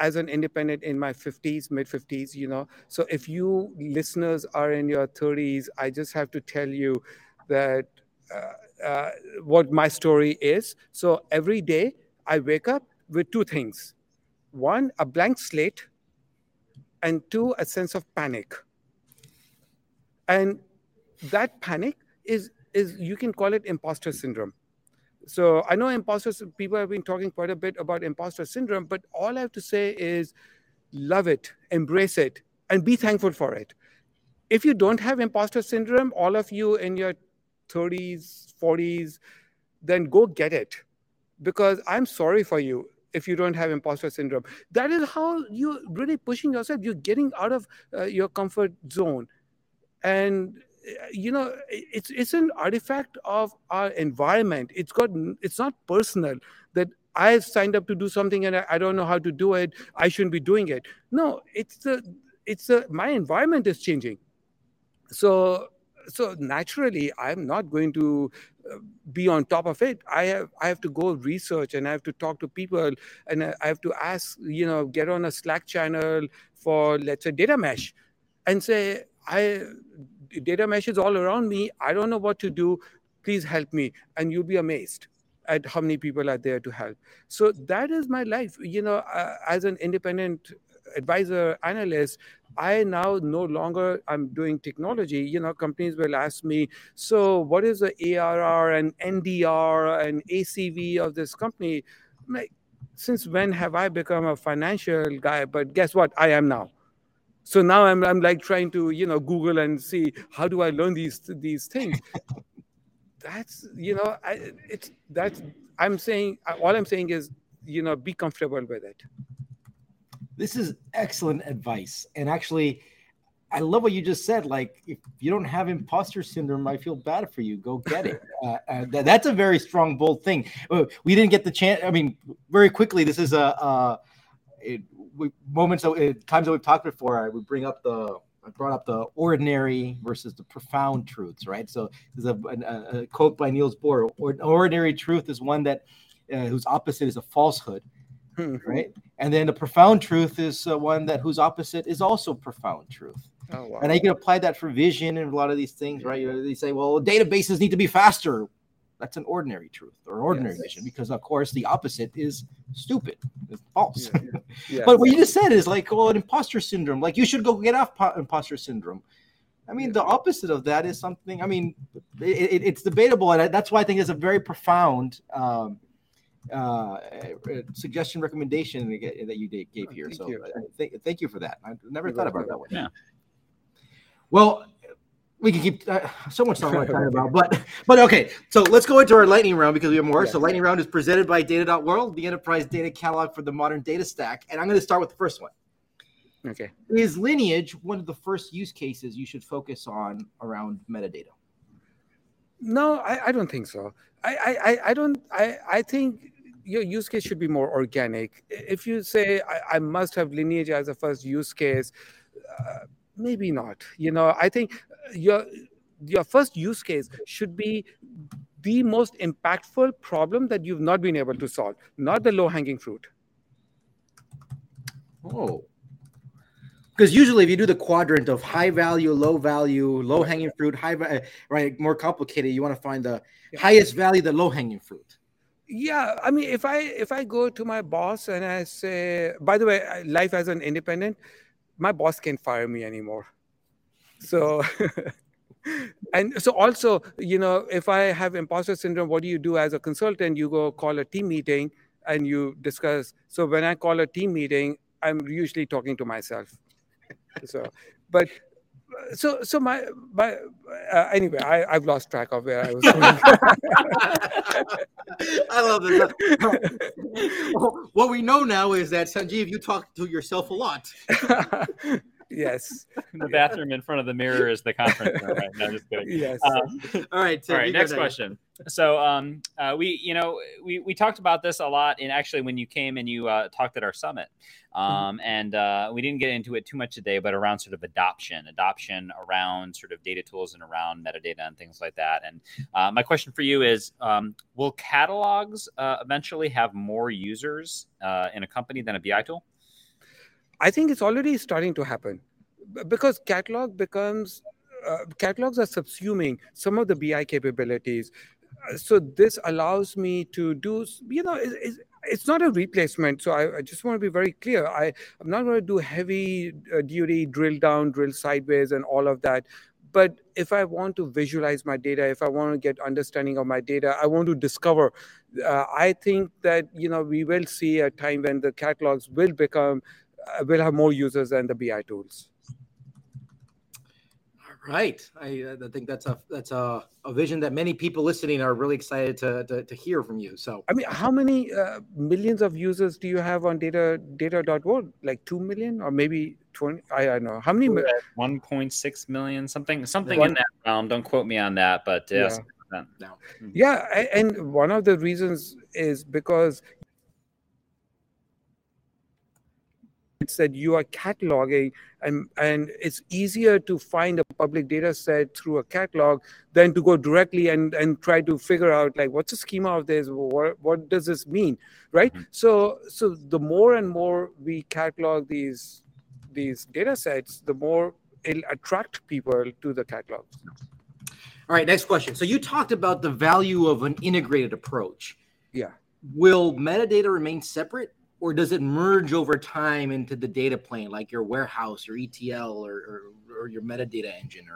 as an independent in my 50s, mid 50s, you know. So if you listeners are in your 30s, I just have to tell you that what my story is. So every day I wake up with two things. One, a blank slate, and two, a sense of panic. And that panic is you can call it imposter syndrome. So I know people have been talking quite a bit about imposter syndrome, but all I have to say is love it, embrace it, and be thankful for it. If you don't have imposter syndrome, all of you in your 30s, 40s, then go get it, because I'm sorry for you if you don't have imposter syndrome. That is how you're really pushing yourself. You're getting out of your comfort zone. And it's an artifact of our environment. It's not personal that I signed up to do something and I don't know how to do it. I shouldn't be doing it. No, my environment is changing. So naturally, I'm not going to be on top of it. I have to go research, and I have to talk to people, and I have to ask, get on a Slack channel for, let's say, data mesh, and say, data mesh is all around me. I don't know what to do. Please help me. And you'll be amazed at how many people are there to help. So that is my life. As an independent advisor, analyst, I now no longer I'm doing technology. Companies will ask me, so what is the ARR and NDR and ACV of this company? I'm like, since when have I become a financial guy? But guess what? I am now. So now I'm like trying to Google and see how do I learn these things. All I'm saying is be comfortable with it. This is excellent advice. And actually, I love what you just said. Like, if you don't have imposter syndrome, I feel bad for you. Go get it. That's a very strong, bold thing. We didn't get the chance. I mean, very quickly, this is times that we've talked before. I brought up the ordinary versus the profound truths, right? So there's a quote by Niels Bohr. Ordinary truth is one that whose opposite is a falsehood. Right, and then the profound truth is one that whose opposite is also profound truth. Oh, wow. And I can apply that for vision and a lot of these things, right? They say, well, databases need to be faster. That's an ordinary truth or ordinary vision, because of course the opposite is stupid, it's false. Yeah. Yeah. But what you just said is like, an imposter syndrome. Like, you should go get off imposter syndrome. I mean, the opposite of that is something. I mean, it's debatable, and that's why I think it's a very profound. Suggestion, recommendation that you gave here. Thank you. Thank you for that. I never thought about that one. Yeah. Well, we can keep so much time about, but okay. So let's go into our lightning round because we have more. Yeah, so lightning round is presented by Data.World, the enterprise data catalog for the modern data stack. And I'm going to start with the first one. Okay. Is lineage one of the first use cases you should focus on around metadata? No, I don't think so. I think your use case should be more organic. If you say I must have lineage as a first use case, maybe not. I think your first use case should be the most impactful problem that you've not been able to solve, not the low-hanging fruit. Oh. Because usually if you do the quadrant of high value, low-hanging fruit, right, more complicated, you want to find the highest value, the low-hanging fruit. Yeah, I mean, if I go to my boss and I say, by the way, life as an independent, my boss can't fire me anymore. So, and so also, if I have imposter syndrome, what do you do as a consultant? You go call a team meeting and you discuss. So when I call a team meeting, I'm usually talking to myself. Anyway, I've lost track of where I was going. I love this. What we know now is that, Sanjeev, you talk to yourself a lot. Yes. The bathroom in front of the mirror is the conference room. Right? No, just kidding. Yes. All right. Tim, all right. Next question. So we talked about this a lot when you came and you talked at our summit, and we didn't get into it too much today, but around sort of adoption around sort of data tools and around metadata and things like that. And my question for you is, will catalogs eventually have more users in a company than a BI tool? I think it's already starting to happen because catalogs are subsuming some of the BI capabilities. So this allows me to do, it's not a replacement. So I just want to be very clear. I'm not going to do heavy duty, drill down, drill sideways and all of that. But if I want to visualize my data, if I want to get understanding of my data, I want to discover, I think that, we will see a time when the catalogs will have more users than the BI tools. Right. I think that's a vision that many people listening are really excited to hear from you. So, I mean, how many millions of users do you have on Data.World? Like 2 million or maybe 20? I don't know. How many? 1.6 million, something in that realm. Don't quote me on that, but yes. Yeah. No. Yeah. And one of the reasons is because it's that you are cataloging, and it's easier to find a public data set through a catalog than to go directly and try to figure out, like, what's the schema of this? What does this mean, right? Mm-hmm. So the more and more we catalog these data sets, the more it'll attract people to the catalogs. All right, next question. So you talked about the value of an integrated approach. Yeah. Will metadata remain separate? Or does it merge over time into the data plane, like your warehouse, your ETL, or your metadata engine?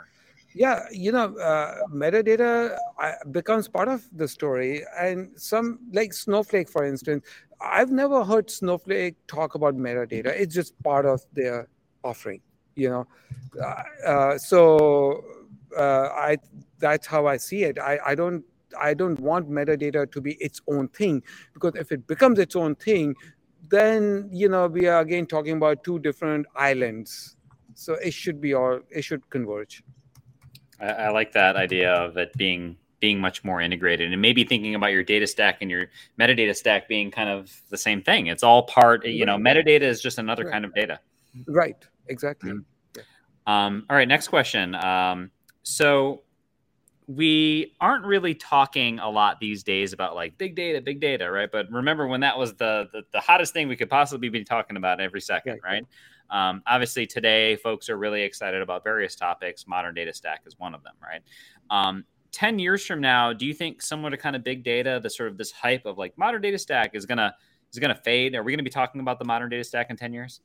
Metadata becomes part of the story. And some, like Snowflake, for instance, I've never heard Snowflake talk about metadata. It's just part of their offering, you know. That's how I see it. I don't want metadata to be its own thing, because if it becomes its own thing, then, you know, we are again talking about two different islands. So it should converge. I like that idea of it being much more integrated, and maybe thinking about your data stack and your metadata stack being kind of the same thing. It's all part, you know, metadata is just another kind of data. Right. Exactly. Mm-hmm. Yeah. All right. Next question. So we aren't really talking a lot these days about like big data, right? But remember when that was the hottest thing we could possibly be talking about every second, right? Obviously today, folks are really excited about various topics. Modern data stack is one of them, right? 10 years from now, do you think similar to kind of big data, the sort of this hype of like modern data stack is gonna fade? Are we gonna be talking about the modern data stack in 10 years?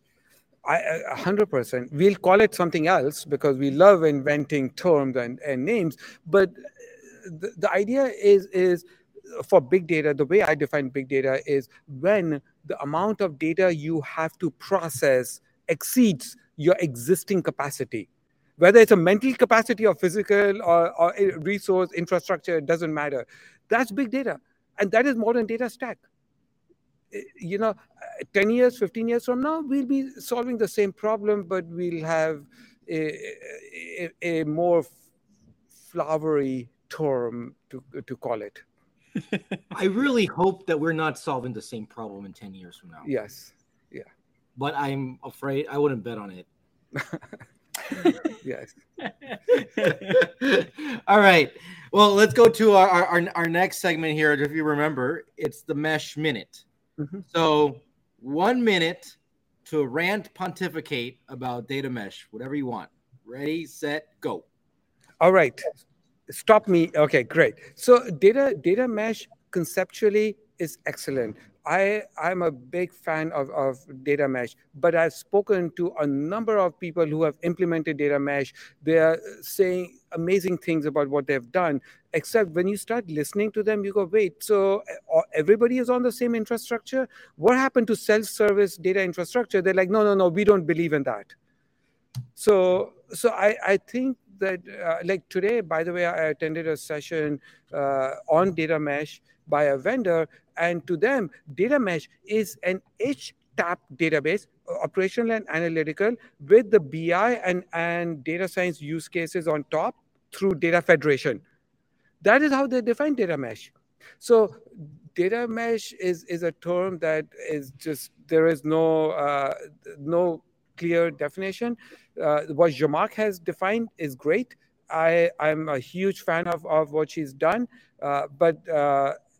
100%. We'll call it something else because we love inventing terms and names. But the idea is for big data, the way I define big data is when the amount of data you have to process exceeds your existing capacity. Whether it's a mental capacity or physical or resource infrastructure, it doesn't matter. That's big data. And that is modern data stack. You know, 10 years, 15 years from now, we'll be solving the same problem, but we'll have a more flowery term to call it. I really hope that we're not solving the same problem in 10 years from now. Yes. Yeah. But I'm afraid I wouldn't bet on it. Yes. All right. Well, let's go to our next segment here. If you remember, it's the Mesh Minute. So 1 minute to rant, pontificate about data mesh, whatever you want. Ready, set, go. All right. Stop me. Okay, great. So data mesh conceptually is excellent. I'm a big fan of data mesh, but I've spoken to a number of people who have implemented data mesh. They are saying amazing things about what they've done, except when you start listening to them, you go, wait, so everybody is on the same infrastructure? What happened to self-service data infrastructure? They're like, no, we don't believe in that. So I think that, like today, by the way, I attended a session on data mesh by a vendor, and to them, data mesh is an HTAP database, operational and analytical, with the BI and data science use cases on top through data federation. That is how they define data mesh. So data mesh is a term that is just, there is no clear definition. What Zhamak has defined is great. I'm a huge fan of what she's done, but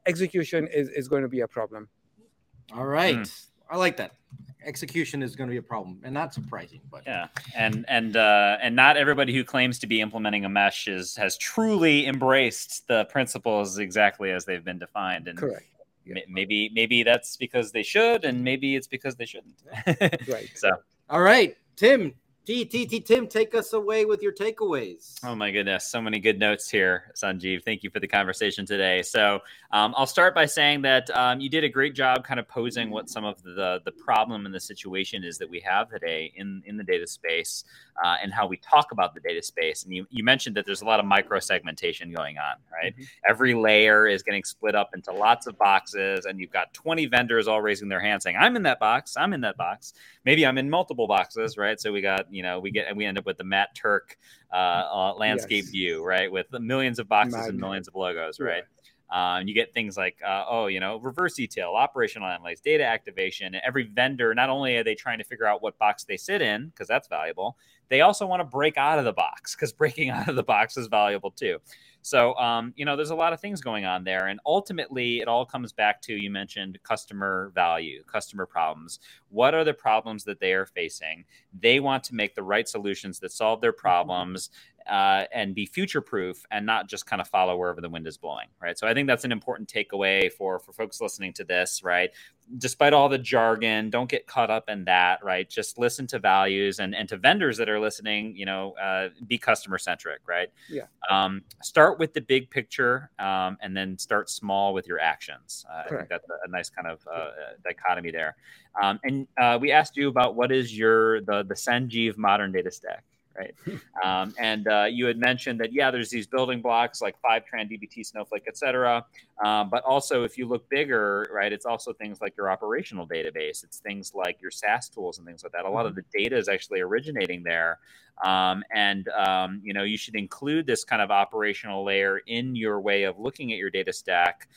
execution is going to be a problem. All right. I like that. Execution is going to be a problem, and not surprising, but yeah, and not everybody who claims to be implementing a mesh has truly embraced the principles exactly as they've been defined. And correct. Yeah. Maybe that's because they should, and maybe it's because they shouldn't. Right. So all right, Tim, Tim, take us away with your takeaways. Oh, my goodness. So many good notes here, Sanjeev. Thank you for the conversation today. So I'll start by saying that you did a great job kind of posing what some of the problem and the situation is that we have today in the data space and how we talk about the data space. And you mentioned that there's a lot of micro segmentation going on, right? Mm-hmm. Every layer is getting split up into lots of boxes, and you've got 20 vendors all raising their hands saying, I'm in that box. I'm in that box. Maybe I'm in multiple boxes, right? So we got, we end up with the Matt Turk landscape view, right? With the millions of boxes and millions of logos, right? You get things like, reverse detail, operational analytics, data activation. Every vendor, not only are they trying to figure out what box they sit in, because that's valuable, they also want to break out of the box, because breaking out of the box is valuable too. So, there's a lot of things going on there. And ultimately, it all comes back to, you mentioned customer value, customer problems. What are the problems that they are facing? They want to make the right solutions that solve their problems and be future-proof and not just kind of follow wherever the wind is blowing, right? So I think that's an important takeaway for folks listening to this, right? Despite all the jargon, don't get caught up in that, right? Just listen to values and to vendors that are listening, be customer centric, right? Yeah. Start with the big picture and then start small with your actions. I think that's a nice kind of dichotomy there. And we asked you about what is the Sanjeev modern data stack, right? And you had mentioned that, there's these building blocks like Fivetran, DBT, Snowflake, et cetera. But also, if you look bigger, right, it's also things like your operational database. It's things like your SaaS tools and things like that. A lot of the data is actually originating there. You should include this kind of operational layer in your way of looking at your data stack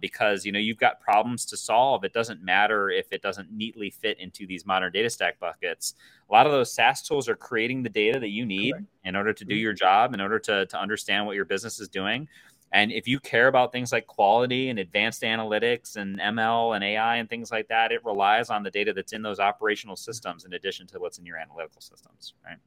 because, you've got problems to solve. It doesn't matter if it doesn't neatly fit into these modern data stack buckets. A lot of those SaaS tools are creating the data that you need in order to do your job, in order to understand what your business is doing. And if you care about things like quality and advanced analytics and ML and AI and things like that, it relies on the data that's in those operational systems in addition to what's in your analytical systems, right?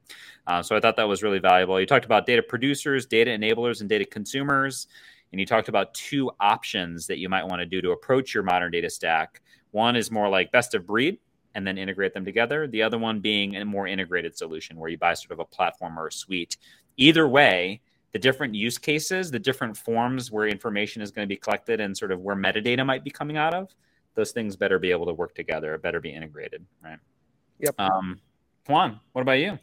So I thought that was really valuable. You talked about data producers, data enablers, and data consumers. And you talked about two options that you might want to do to approach your modern data stack. One is more like best of breed, and then integrate them together. The other one being a more integrated solution where you buy sort of a platform or a suite. Either way, the different use cases, the different forms where information is going to be collected and sort of where metadata might be coming out of, those things better be able to work together, better be integrated, right? Yep. Juan, what about you?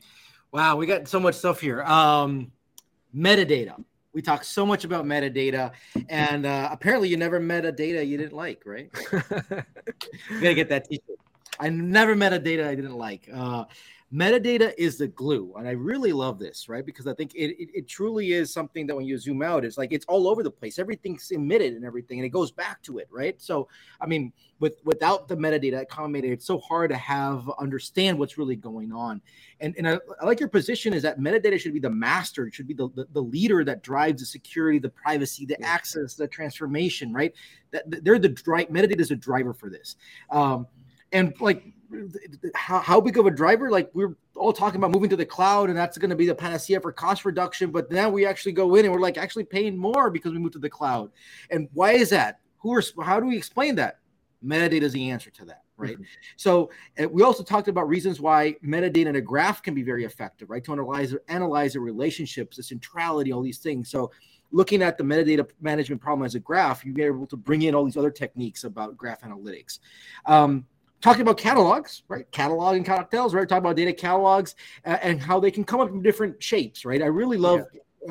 Wow, we got so much stuff here. Metadata. We talk so much about metadata, and apparently you never met a data you didn't like, right? You got to get that t-shirt. I never met a data I didn't like. Metadata is the glue. And I really love this, right? Because I think it truly is something that when you zoom out, it's like it's all over the place. Everything's emitted and everything, and it goes back to it, right? So, I mean, without the metadata accommodated, it's so hard to understand what's really going on. And I like your position is that metadata should be the master. It should be the leader that drives the security, the privacy, the access, the transformation, right? Metadata is a driver for this. And like how big of a driver, like we're all talking about moving to the cloud and that's going to be the panacea for cost reduction. But now we actually go in and we're like actually paying more because we moved to the cloud. And why is that? How do we explain that? Metadata is the answer to that, right? Mm-hmm. So we also talked about reasons why metadata in a graph can be very effective, right? To analyze the relationships, the centrality, all these things. So looking at the metadata management problem as a graph, you're able to bring in all these other techniques about graph analytics. Talking about catalogs, right? Catalog and cocktails, right? Talking about data catalogs and how they can come up in different shapes, right? I really love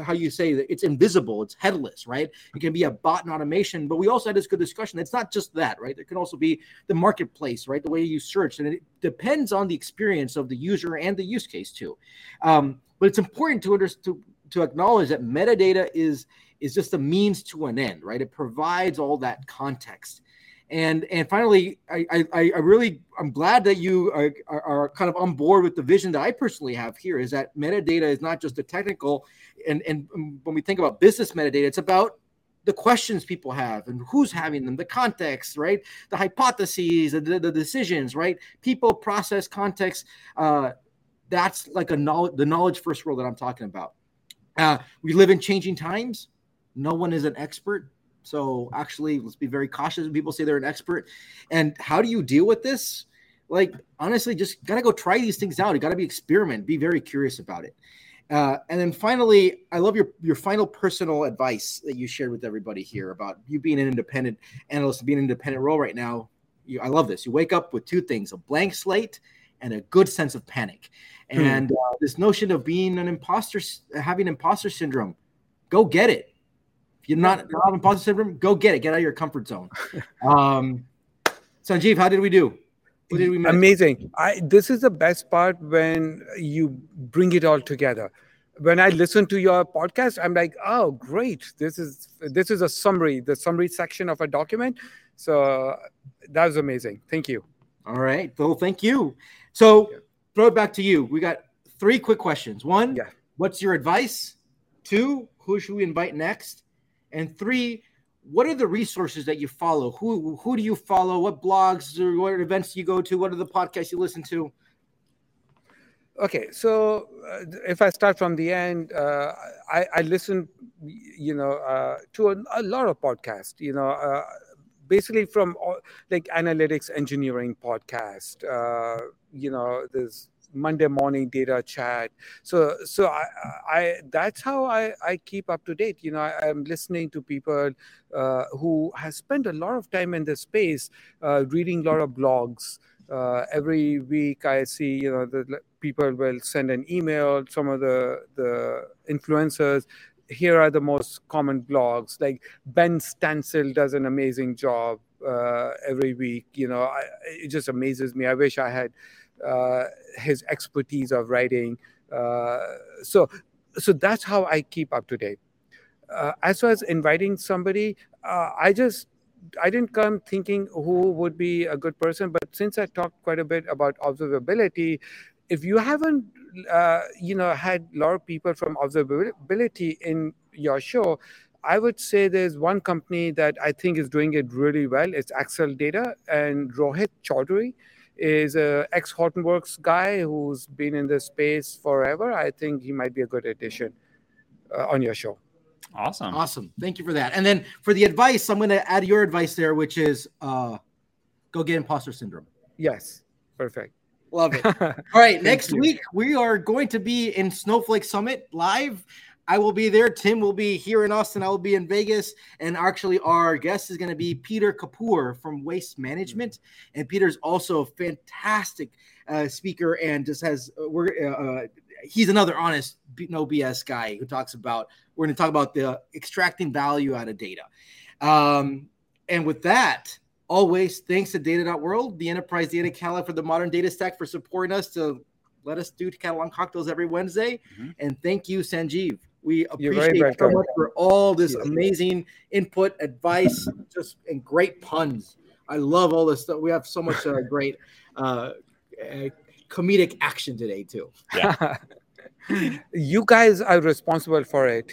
how you say that it's invisible, it's headless, right? It can be a bot and automation, but we also had this good discussion. It's not just that, right? There can also be the marketplace, right? The way you search, and it depends on the experience of the user and the use case too. But it's important to acknowledge that metadata is just a means to an end, right? It provides all that context. And finally, I'm glad that you are kind of on board with the vision that I personally have here is that metadata is not just the technical. And when we think about business metadata, it's about the questions people have and who's having them, the context, right? The hypotheses, the decisions, right? People, process, context. That's like the knowledge first world that I'm talking about. We live in changing times. No one is an expert. So actually, let's be very cautious when people say they're an expert. And how do you deal with this? like, honestly, just got to go try these things out. You got to experiment, be very curious about it. And then finally, I love your final personal advice that you shared with everybody here about you being an independent analyst, being an independent role right now. I love this. You wake up with two things, a blank slate and a good sense of panic. And this notion of being an imposter, having imposter syndrome, go get it. If you're not an imposter syndrome, go get it. Get out of your comfort zone. Sanjeev, how did we do? Amazing. This is the best part when you bring it all together. When I listen to your podcast, I'm like, oh, great. This is a summary, the summary section of a document. So that was amazing. Thank you. All right. Well, thank you. So throw it back to you. We got three quick questions. One, what's your advice? Two, who should we invite next? And three, what are the resources that you follow? Who do you follow? What blogs or what events do you go to? What are the podcasts you listen to? Okay, so if I start from the end, I listen, to a lot of podcasts. Basically from all, like analytics engineering podcast. There's Monday morning data chat. So I that's how I keep up to date. I'm listening to people who has spent a lot of time in this space, reading a lot of blogs. Every week I see, the people will send an email, some of the influencers. Here are the most common blogs. Like Ben Stansil does an amazing job every week. It just amazes me. I wish I had his expertise of writing. So that's how I keep up to date. As far as inviting somebody, I didn't come thinking who would be a good person, but since I talked quite a bit about observability, if you haven't, had a lot of people from observability in your show, I would say there's one company that I think is doing it really well. It's Accel Data, and Rohit Chaudhary is an ex-HortonWorks guy who's been in this space forever. I think he might be a good addition on your show. Awesome. Thank you for that. And then for the advice, I'm going to add your advice there, which is go get imposter syndrome. Yes. Perfect. Love it. All right. Next week, we are going to be in Snowflake Summit live. I will be there. Tim will be here in Austin. I will be in Vegas. And actually, our guest is going to be Peter Kapoor from Waste Management. And Peter's also a fantastic speaker and just has he's another honest, no BS guy who talks about, we're going to talk about the extracting value out of data. And with that, always thanks to Data.World, the enterprise data catalog for the modern data stack, for supporting us to let us do Catalan cocktails every Wednesday. Mm-hmm. And thank you, Sanjeev. We appreciate so much for all this amazing input, advice, and great puns. I love all this stuff. We have so much great comedic action today too. Yeah. You guys are responsible for it.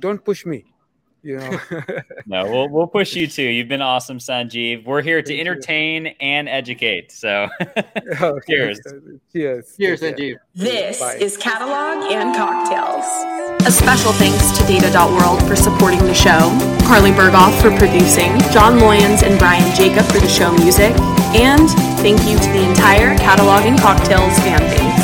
Don't push me. No, we'll push you too. You've been awesome, Sanjeev. We're here to entertain and educate. So Cheers, Sanjeev. This is Catalog and Cocktails. A special thanks to Data.World for supporting the show, Carly Berghoff for producing, John Loyons and Brian Jacob for the show music, and thank you to the entire Catalog and Cocktails fan base.